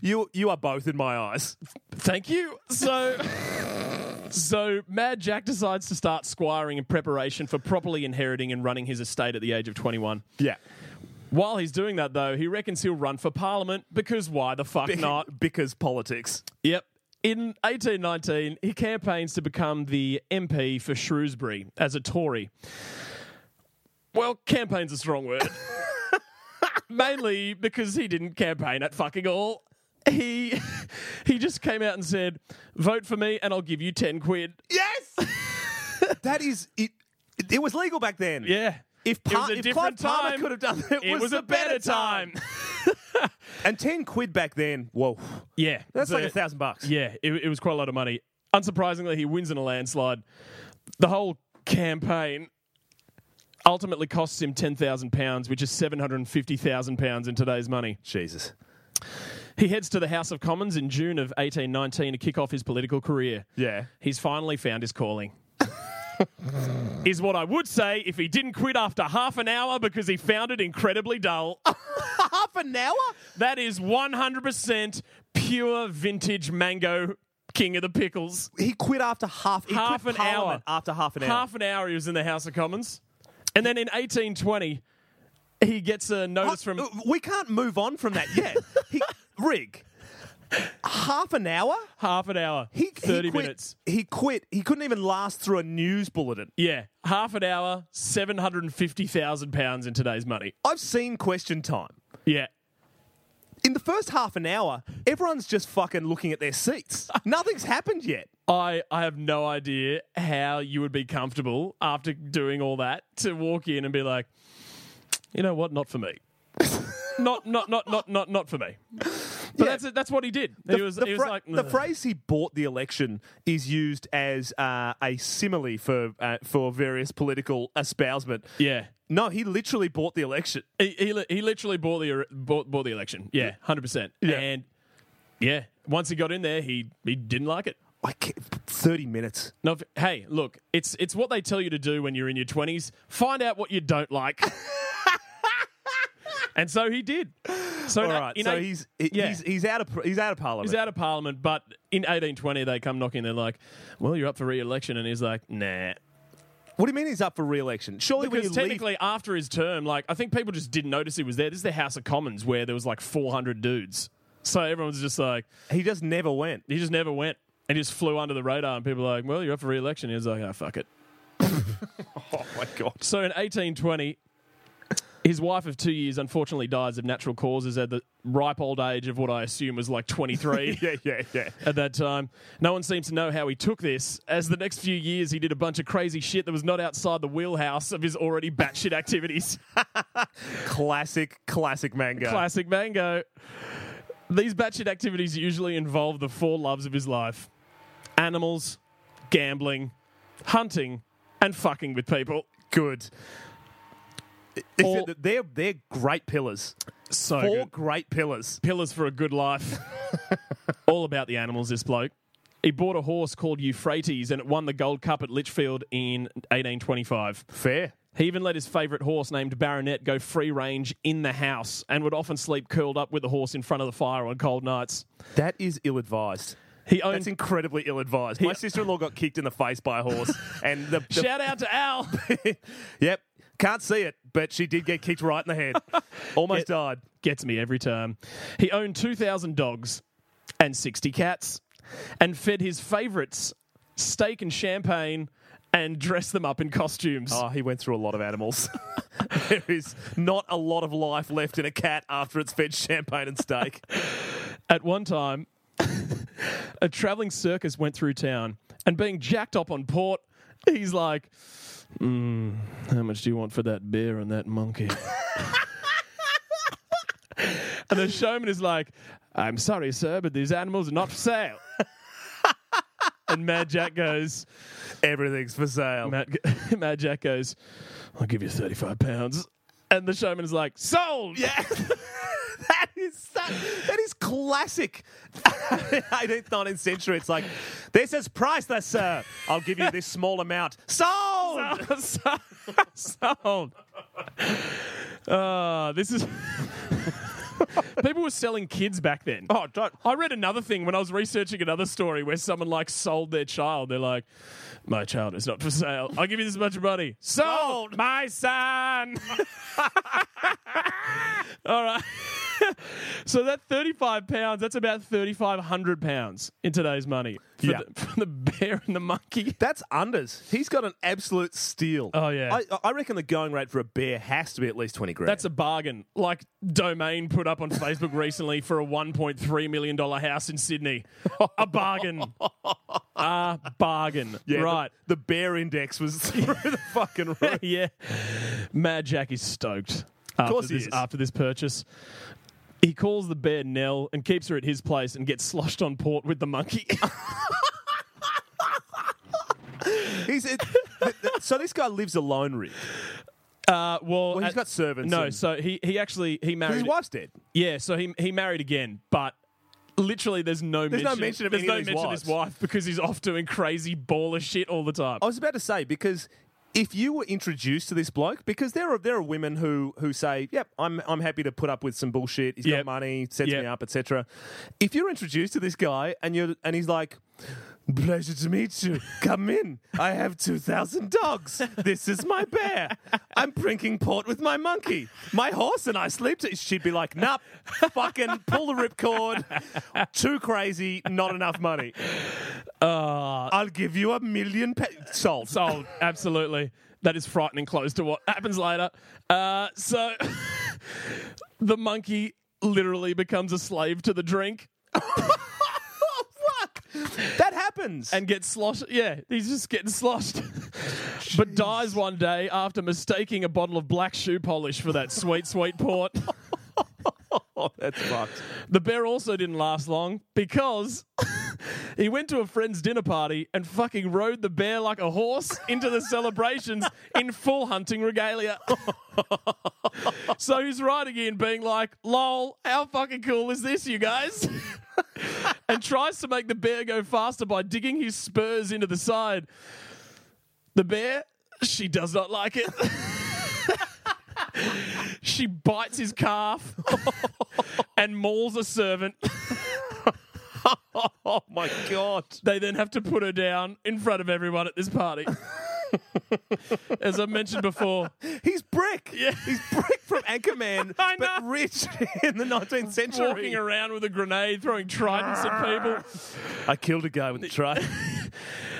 You are both in my eyes. Thank you. So Mad Jack decides to start squiring in preparation for properly inheriting and running his estate at the age of 21. Yeah. While he's doing that, though, he reckons he'll run for parliament because why the fuck not? Because politics. Yep. In 1819, he campaigns to become the MP for Shrewsbury as a Tory. Well, campaign's a strong word. Mainly because he didn't campaign at fucking all. He just came out and said, vote for me and I'll give you 10 quid. Yes! That is... It was legal back then. Yeah. If Clive Palmer could have done that, it was a better time. And 10 quid back then, whoa. Yeah. That's like $1,000. Yeah, it was quite a lot of money. Unsurprisingly, he wins in a landslide. The whole campaign ultimately costs him £10,000, which is £750,000 in today's money. Jesus. He heads to the House of Commons in June of 1819 to kick off his political career. Yeah. He's finally found his calling. Is what I would say if he didn't quit after half an hour because he found it incredibly dull. Half an hour? That is 100% pure vintage mango king of the pickles. He quit after half an hour. After half an hour. Half an hour he was in the House of Commons. And then in 1820, he gets a notice from... We can't move on from that yet. Rig. Half an hour? Half an hour. 30 minutes. He quit. He couldn't even last through a news bulletin. Yeah. Half an hour, £750,000 in today's money. I've seen Question Time. Yeah. In the first half an hour, everyone's just fucking looking at their seats. Nothing's happened yet. I have no idea how you would be comfortable after doing all that to walk in and be like, you know what? Not for me. Not for me. But yeah. That's what he did. The phrase "he bought the election" is used as a simile for various political espousement. Yeah. No, he literally bought the election. He literally bought the election. Yeah, 100%. Yeah. And yeah, once he got in there, he didn't like it. 30 minutes. No, hey, look, it's what they tell you to do when you're in your 20s. Find out what you don't like. And so he did. So, he's out of parliament. He's out of parliament, but in 1820 they come knocking. They're like, "Well, you're up for re-election," and he's like, "Nah." What do you mean he's up for re-election? Surely because when you technically after his term, like I think people just didn't notice he was there. This is the House of Commons where there was like 400 dudes, so everyone's just like, he just never went. He just never went, and he just flew under the radar. And people are like, "Well, you're up for re-election." He was like, "Oh, fuck it." Oh my god. So in 1820. His wife of 2 years unfortunately dies of natural causes at the ripe old age of what I assume was like 23. yeah. At that time. No one seems to know how he took this, as the next few years he did a bunch of crazy shit that was not outside the wheelhouse of his already batshit activities. Classic mango. Classic mango. These batshit activities usually involve the four loves of his life. Animals, gambling, hunting, and fucking with people. Good. They're great pillars. So four good. Great pillars. Pillars for a good life. All about the animals, this bloke. He bought a horse called Euphrates and it won the Gold Cup at Lichfield in 1825. Fair. He even let his favourite horse named Baronet go free range in the house and would often sleep curled up with the horse in front of the fire on cold nights. That is ill-advised. That's incredibly ill-advised. My sister-in-law got kicked in the face by a horse. And shout out to Al. Yep. Can't see it, but she did get kicked right in the head. Almost died. Gets me every time. He owned 2,000 dogs and 60 cats and fed his favourites steak and champagne and dressed them up in costumes. Oh, he went through a lot of animals. There is not a lot of life left in a cat after it's fed champagne and steak. At one time, a travelling circus went through town and being jacked up on port, he's like... how much do you want for that beer and that monkey? And the showman is like, I'm sorry, sir, but these animals are not for sale. And Mad Jack goes, everything's for sale. Mad Jack goes, I'll give you £35. And the showman is like, sold! Yeah. That is classic 18th, 19th century. It's like, this is priceless, sir. I'll give you this small amount. Sold! Sold. This is... People were selling kids back then. Oh, I read another thing when I was researching another story where someone like sold their child. They're like, my child is not for sale. I'll give you this much money. Sold! My son! All right. So that £35, that's about £3,500 in today's money for the bear and the monkey. That's unders. He's got an absolute steal. Oh, yeah. I reckon the going rate for a bear has to be at least 20 grand. That's a bargain. Like Domain put up on Facebook recently for a $1.3 million house in Sydney. A bargain. A bargain. Yeah, right. The bear index was through the fucking roof. Yeah. Mad Jack is stoked. Of course he is. After this purchase. He calls the bear Nell and keeps her at his place and gets sloshed on port with the monkey. So this guy lives alone, Rick. Well, he's got servants. No, so he actually he married. His wife's dead. Yeah, so he married again, but literally there's no mention of his wife because he's off doing crazy baller shit all the time. I was about to say, because if you were introduced to this bloke, because there are women who say, "Yep, I'm happy to put up with some bullshit. He's got money, sets me up, etc." If you're introduced to this guy and he's like, "Pleasure to meet you. Come in. I have 2,000 dogs. This is my bear. I'm drinking port with my monkey. My horse and I sleep." She'd be like, "Nah, fucking pull the ripcord. Too crazy. Not enough money. I'll give you £1,000,000 sold." Sold. Absolutely. That is frightening close to what happens later. So the monkey literally becomes a slave to the drink. That happens. And gets sloshed. Yeah, he's just getting sloshed. But dies one day after mistaking a bottle of black shoe polish for that sweet, sweet port. That's fucked. The bear also didn't last long because he went to a friend's dinner party and fucking rode the bear like a horse into the celebrations in full hunting regalia. So he's riding in being like, "Lol, how fucking cool is this, you guys?" And tries to make the bear go faster by digging his spurs into the side. The bear, she does not like it. She bites his calf and mauls a servant. Oh my God. They then have to put her down in front of everyone at this party. As I mentioned before, he's Brick. Yeah. He's Brick from Anchorman, but rich in the 19th century. Walking around with a grenade, throwing tridents at people. I killed a guy with a trident.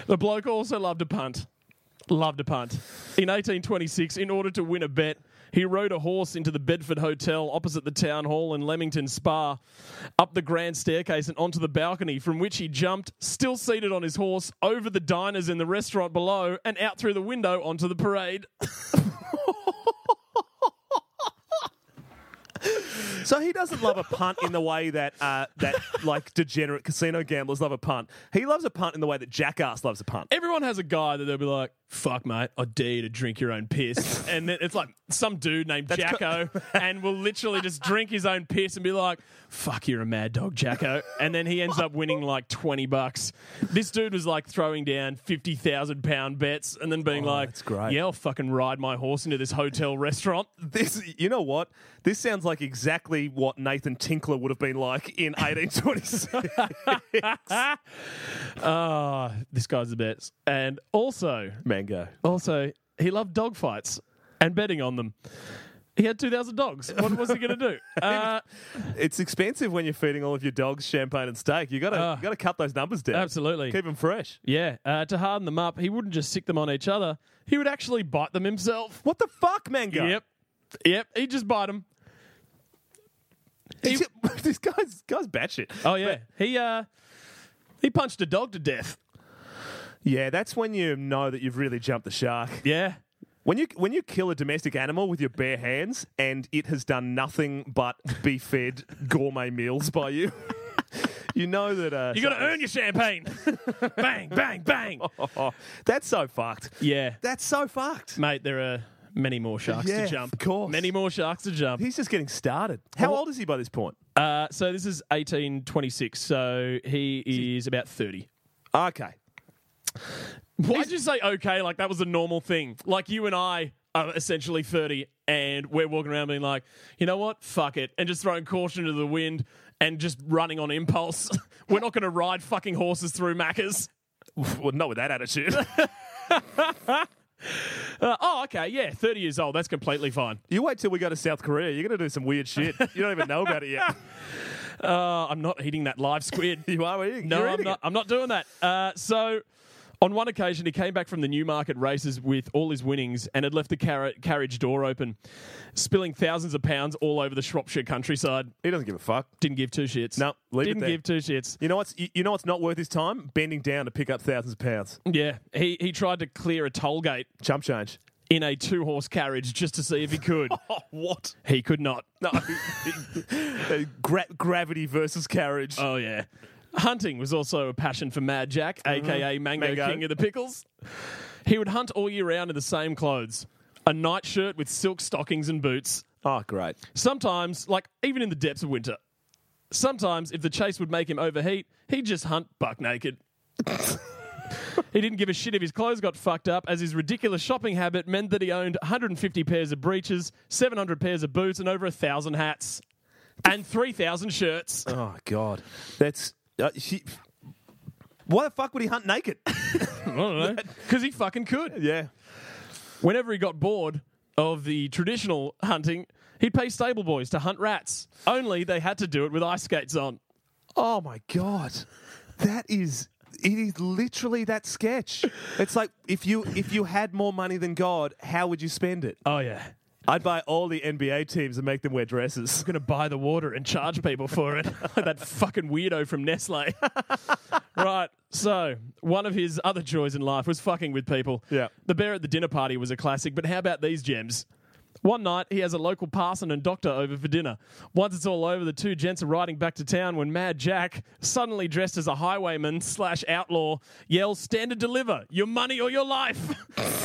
The bloke also loved a punt. In 1826, in order to win a bet, he rode a horse into the Bedford Hotel opposite the town hall in Leamington Spa, up the grand staircase and onto the balcony, from which he jumped, still seated on his horse, over the diners in the restaurant below and out through the window onto the parade. So he doesn't love a punt in the way that that degenerate casino gamblers love a punt. He loves a punt in the way that Jackass loves a punt. Everyone has a guy that they'll be like, "Fuck, mate, I dare you to drink your own piss." And then it's like some dude named Jacko and will literally just drink his own piss and be like, "Fuck, you're a mad dog, Jacko." And then he ends up winning like $20. This dude was like throwing down 50,000 pound bets and then being "That's great. Yeah, I'll fucking ride my horse into this hotel restaurant." This, you know what? This sounds like exactly what Nathan Tinkler would have been like in 1826. This guy's the best. And also, Mango. Also, he loved dog fights and betting on them. He had 2,000 dogs. What was he going to do? It's expensive when you're feeding all of your dogs champagne and steak. You got to cut those numbers down. Absolutely. Keep them fresh. Yeah. To harden them up, he wouldn't just sick them on each other. He would actually bite them himself. What the fuck, Mango? Yep. He'd just bite them. This guy's batshit. Oh yeah, but he punched a dog to death. Yeah, that's when you know that you've really jumped the shark. Yeah, when you kill a domestic animal with your bare hands and it has done nothing but be fed gourmet meals by you, you know that you got to earn your champagne. Bang, bang, bang. That's so fucked. Yeah, that's so fucked, mate. There are many more sharks to jump. Of course. Many more sharks to jump. He's just getting started. How old is he by this point? So this is 1826. So he is about 30. Okay. Why did you say okay? Like that was a normal thing. Like you and I are essentially 30 and we're walking around being like, you know what? Fuck it. And just throwing caution to the wind and just running on impulse. We're not going to ride fucking horses through Macca's. Well, not with that attitude. Okay, yeah, 30 years old, that's completely fine. You wait till we go to South Korea, you're going to do some weird shit. You don't even know about it yet. I'm not eating that live squid. You are eating? No, I'm not doing that. So, on one occasion, he came back from the Newmarket races with all his winnings and had left the carriage door open, spilling thousands of pounds all over the Shropshire countryside. He doesn't give a fuck. Didn't give two shits. No, leave it there. Didn't give two shits. You know what's not worth his time? Bending down to pick up thousands of pounds. Yeah, he tried to clear a toll gate. Chump change. In a two-horse carriage just to see if he could. What? He could not. No. Gravity versus carriage. Oh, yeah. Hunting was also a passion for Mad Jack, a.k.a. Mango King of the Pickles. He would hunt all year round in the same clothes. A nightshirt with silk stockings and boots. Oh, great. Sometimes, like, even in the depths of winter. Sometimes, if the chase would make him overheat, he'd just hunt buck naked. He didn't give a shit if his clothes got fucked up, as his ridiculous shopping habit meant that he owned 150 pairs of breeches, 700 pairs of boots, and over 1,000 hats. And 3,000 shirts. Oh, God. That's... Why the fuck would he hunt naked? I don't know. Because he fucking could. Yeah. Whenever he got bored of the traditional hunting, he'd pay stable boys to hunt rats. Only they had to do it with ice skates on. Oh, my God. That is... It is literally that sketch. It's like, if you had more money than God, how would you spend it? Oh, yeah. I'd buy all the NBA teams and make them wear dresses. I'm going to buy the water and charge people for it. Like that fucking weirdo from Nestle. Right. So, one of his other joys in life was fucking with people. Yeah. The bear at the dinner party was a classic, but how about these gems? One night, he has a local parson and doctor over for dinner. Once it's all over, the two gents are riding back to town when Mad Jack, suddenly dressed as a highwayman/outlaw, yells, "Stand and deliver, your money or your life,"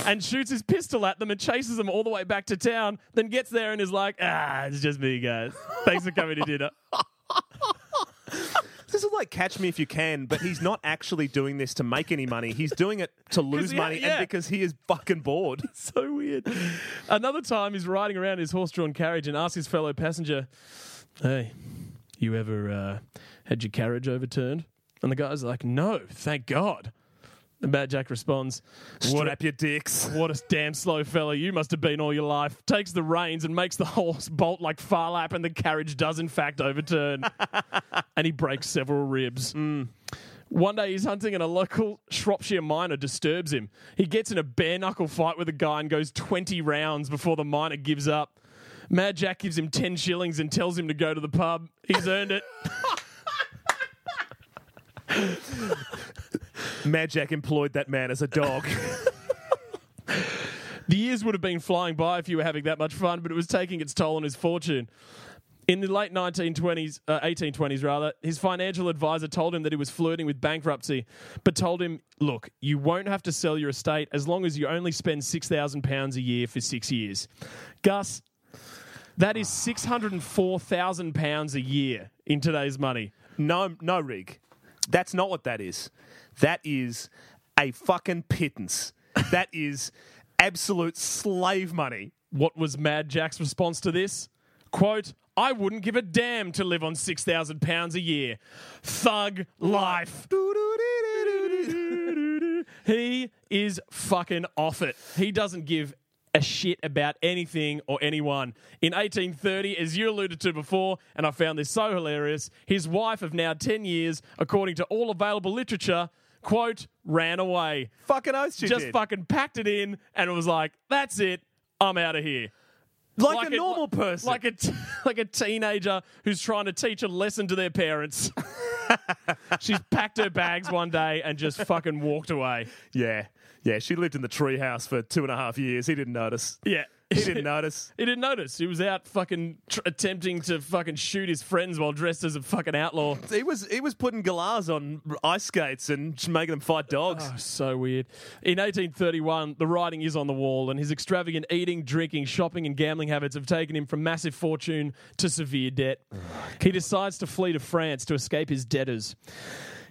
and shoots his pistol at them and chases them all the way back to town, then gets there and is like, "It's just me, guys. Thanks for coming to dinner." This is like Catch Me If You Can, but he's not actually doing this to make any money. He's doing it to lose money and because he is fucking bored. It's so weird. Another time he's riding around his horse-drawn carriage and asks his fellow passenger, "Hey, you ever had your carriage overturned?" And the guy's like, "No, thank God." And Mad Jack responds, "Strap your dicks. What a damn slow fella you must have been all your life." Takes the reins and makes the horse bolt like Farlap, and the carriage does in fact overturn. And he breaks several ribs. One day he's hunting and a local Shropshire miner disturbs him. He gets in a bare-knuckle fight with a guy and goes 20 rounds before the miner gives up. Mad Jack gives him 10 shillings and tells him to go to the pub. He's earned it. Mad Jack employed that man as a dog. The years would have been flying by if you were having that much fun, but it was taking its toll on his fortune. In the late 1820s, his financial advisor told him that he was flirting with bankruptcy, but told him, "Look, you won't have to sell your estate as long as you only spend £6,000 a year for 6 years." Gus, that is £604,000 a year in today's money. No rig. That's not what that is. That is a fucking pittance. That is absolute slave money. What was Mad Jack's response to this? Quote, "I wouldn't give a damn to live on £6,000 a year. Thug life." He is fucking off it. He doesn't give a shit about anything or anyone. In 1830, as you alluded to before, and I found this so hilarious, his wife of now 10 years, according to all available literature, quote, ran away. Fucking oath she did. Just fucking packed it in and it was like, "That's it, I'm out of here." Like a normal person. Like a teenager who's trying to teach a lesson to their parents. She's packed her bags one day and just fucking walked away. Yeah. Yeah, she lived in the treehouse for 2.5 years. He didn't notice. Yeah. He didn't notice. He didn't notice. He was out fucking attempting to fucking shoot his friends while dressed as a fucking outlaw. He was putting galahs on ice skates and making them fight dogs. Oh, so weird. In 1831, the writing is on the wall, and his extravagant eating, drinking, shopping, and gambling habits have taken him from massive fortune to severe debt. He decides to flee to France to escape his debtors.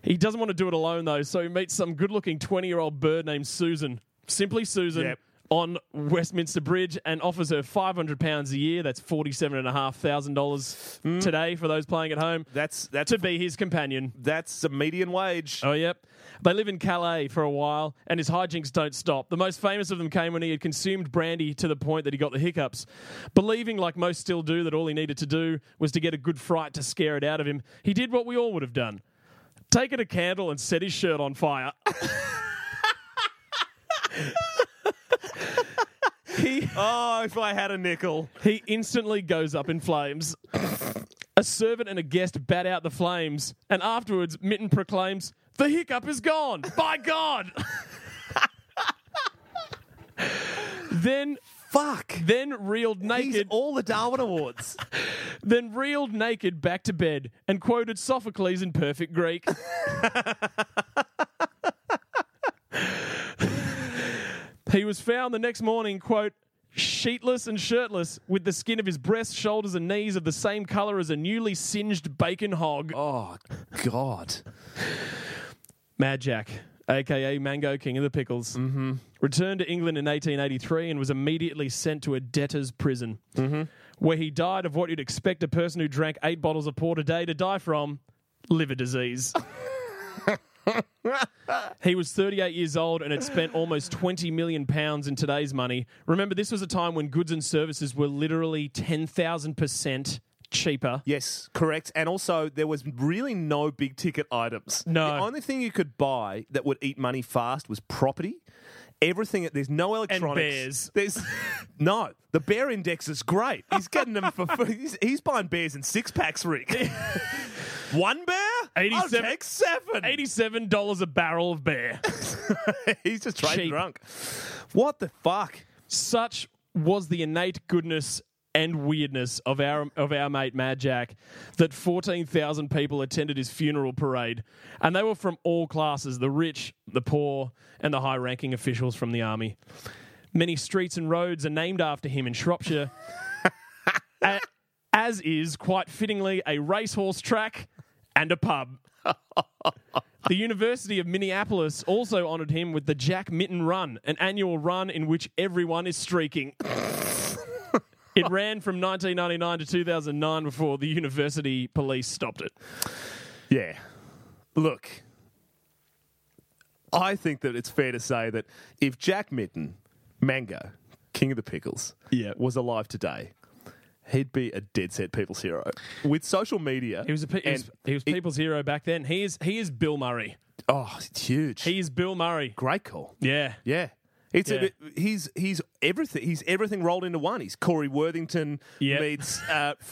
He doesn't want to do it alone, though, so he meets some good-looking 20-year-old bird named Susan, simply Susan, on Westminster Bridge, and offers her £500 a year. That's $47,500 today for those playing at home. That's to be his companion. That's a median wage. Oh, yep. They live in Calais for a while, and his hijinks don't stop. The most famous of them came when he had consumed brandy to the point that he got the hiccups. Believing, like most still do, that all he needed to do was to get a good fright to scare it out of him, he did what we all would have done. Taken a candle and set his shirt on fire. If I had a nickel. He instantly goes up in flames. A servant and a guest bat out the flames, and afterwards Mytton proclaims, "The hiccup is gone, by God." Then fuck? Then reeled naked. He's all the Darwin Awards. Then reeled naked back to bed and quoted Sophocles in perfect Greek. He was found the next morning, quote, sheetless and shirtless, with the skin of his breasts, shoulders, and knees of the same colour as a newly singed bacon hog. Oh, God. Mad Jack, a.k.a. Mango King of the Pickles, returned to England in 1883 and was immediately sent to a debtor's prison, where he died of what you'd expect a person who drank 8 bottles of port a day to die from, liver disease. He was 38 years old and had spent almost £20 million in today's money. Remember, this was a time when goods and services were literally 10,000% cheaper. Yes, correct. And also, there was really no big ticket items. No. The only thing you could buy that would eat money fast was property. Everything, there's no electronics. And bears. There's, no, the bear index is great. He's getting them for free. He's buying bears in 6-packs, Rick. One bear? I'll take 7. $87 a barrel of beer. He's just trading drunk. What the fuck? Such was the innate goodness and weirdness of our mate Mad Jack that 14,000 people attended his funeral parade, and they were from all classes, the rich, the poor, and the high-ranking officials from the army. Many streets and roads are named after him in Shropshire, as is, quite fittingly, a racehorse track and a pub. The University of Minneapolis also honoured him with the Jack Mytton Run, an annual run in which everyone is streaking. It ran from 1999 to 2009 before the university police stopped it. Yeah. Look, I think that it's fair to say that if Jack Mytton, Mango, King of the Pickles, was alive today, he'd be a dead set people's hero. With social media... He was people's hero back then. He is Bill Murray. Oh, it's huge. He is Bill Murray. Great call. Yeah. Yeah. He's everything. He's everything rolled into one. He's Corey Worthington meets Bill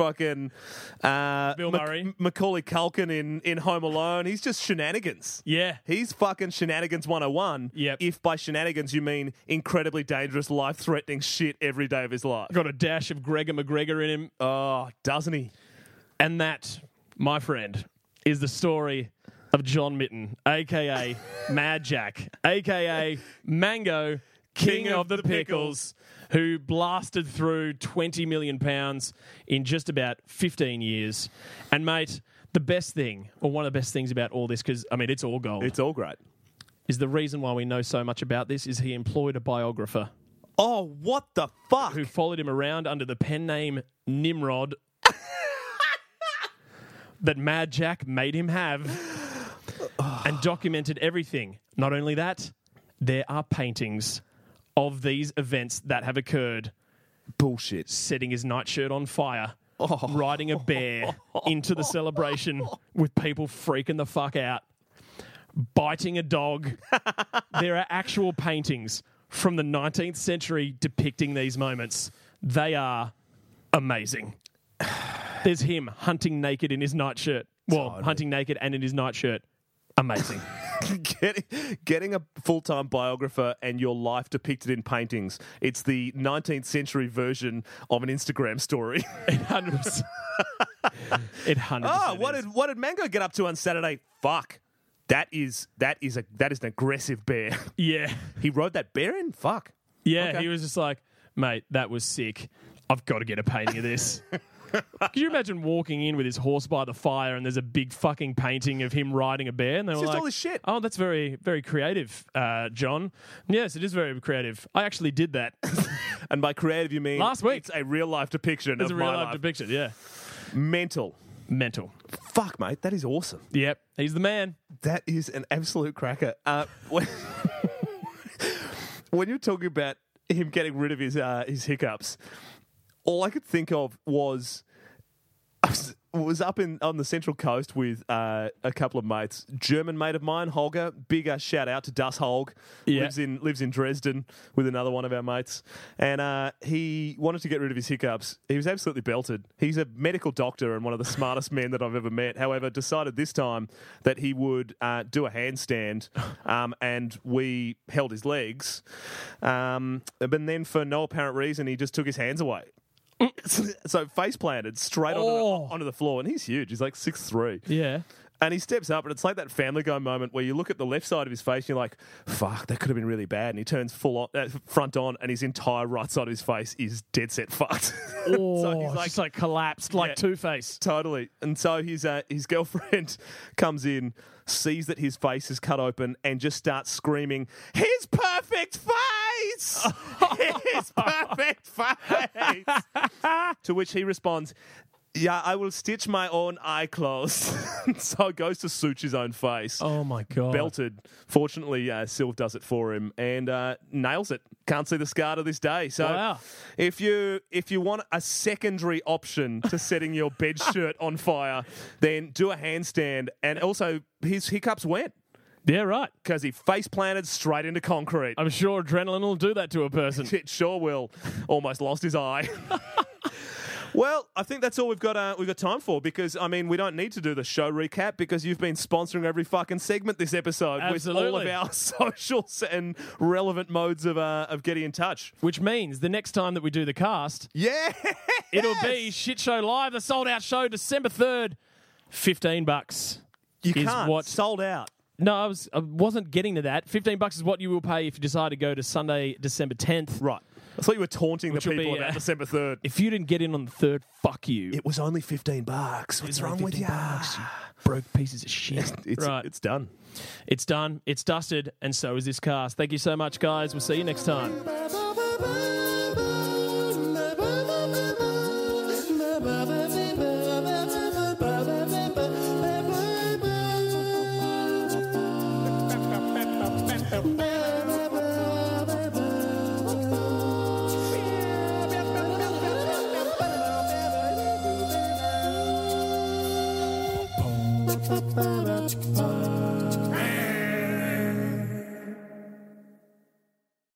Murray, Macaulay Culkin in Home Alone. He's just shenanigans. Yeah, he's fucking shenanigans 101. Yep. If by shenanigans you mean incredibly dangerous, life-threatening shit every day of his life. Got a dash of Gregor McGregor in him. Oh, doesn't he? And that, my friend, is the story of John Mytton, a.k.a. Mad Jack, a.k.a. Mango, King of the Pickles, who blasted through £20 million in just about 15 years. And, mate, the best thing, or one of the best things about all this, because, I mean, it's all gold. It's all great. Is the reason why we know so much about this is he employed a biographer. Oh, what the fuck? Who followed him around under the pen name Nimrod that Mad Jack made him have. And documented everything. Not only that, there are paintings of these events that have occurred. Bullshit. Setting his nightshirt on fire, riding a bear into the celebration with people freaking the fuck out, biting a dog. There are actual paintings from the 19th century depicting these moments. They are amazing. There's him hunting naked in his nightshirt. Well, hunting naked and in his nightshirt. Amazing. Getting a full-time biographer and your life depicted in paintings. It's the 19th century version of an Instagram story. 100%. It 100%. Oh, what did Mango get up to on Saturday? Fuck. That is an aggressive bear. Yeah. He rode that bear in? Fuck. Yeah, okay. He was just like, mate, that was sick. I've got to get a painting of this. Could you imagine walking in with his horse by the fire and there's a big fucking painting of him riding a bear? And they were like, all this shit. Oh, that's very, very creative, John. Yes, it is very creative. I actually did that. And by creative, you mean last week. It's a real-life depiction of my life. It's a real-life depiction, yeah. Mental. Fuck, mate, that is awesome. Yep, he's the man. That is an absolute cracker. When you're talking about him getting rid of his hiccups... All I could think of was was up on the Central Coast with a couple of mates. German mate of mine, Holger. Bigger shout out to Das Holg. Yeah. Lives in Dresden with another one of our mates. And he wanted to get rid of his hiccups. He was absolutely belted. He's a medical doctor and one of the smartest men that I've ever met. However, decided this time that he would do a handstand, and we held his legs. But then for no apparent reason, he just took his hands away. So face planted straight onto the floor, and he's huge. He's like 6'3". Yeah. And he steps up, and it's like that Family Guy moment where you look at the left side of his face, and you're like, fuck, that could have been really bad. And he turns front on, and his entire right side of his face is dead set fucked. Oh, so he's like, just like collapsed, like Two-Face. Totally. And so his girlfriend comes in, sees that his face is cut open, and just starts screaming, his perfect face! His perfect face! To which he responds, yeah, I will stitch my own eye closed. So he goes to suture his own face. Oh, my God. Belted. Fortunately, Sylv does it for him and nails it. Can't see the scar to this day. So if you want a secondary option to setting your bed shirt on fire, then do a handstand. And also, his hiccups went. Yeah, right. Because he face planted straight into concrete. I'm sure adrenaline will do that to a person. It sure will. Almost lost his eye. Well, I think that's all we've got time for because, I mean, we don't need to do the show recap because you've been sponsoring every fucking segment this episode. Absolutely. With all of our socials and relevant modes of getting in touch. Which means the next time that we do the cast, it'll be Shit Show Live, the sold-out show, December 3rd. $15. You can't. Sold out. No, I wasn't getting to that. $15 is what you will pay if you decide to go to Sunday, December 10th. Right. I thought you were taunting the people about December 3rd. If you didn't get in on the 3rd, fuck you. It was only $15. What's wrong with you? You broke pieces of shit. It's done. It's done. It's dusted. And so is this cast. Thank you so much, guys. We'll see you next time. Ba-da-ba-da-ba-da.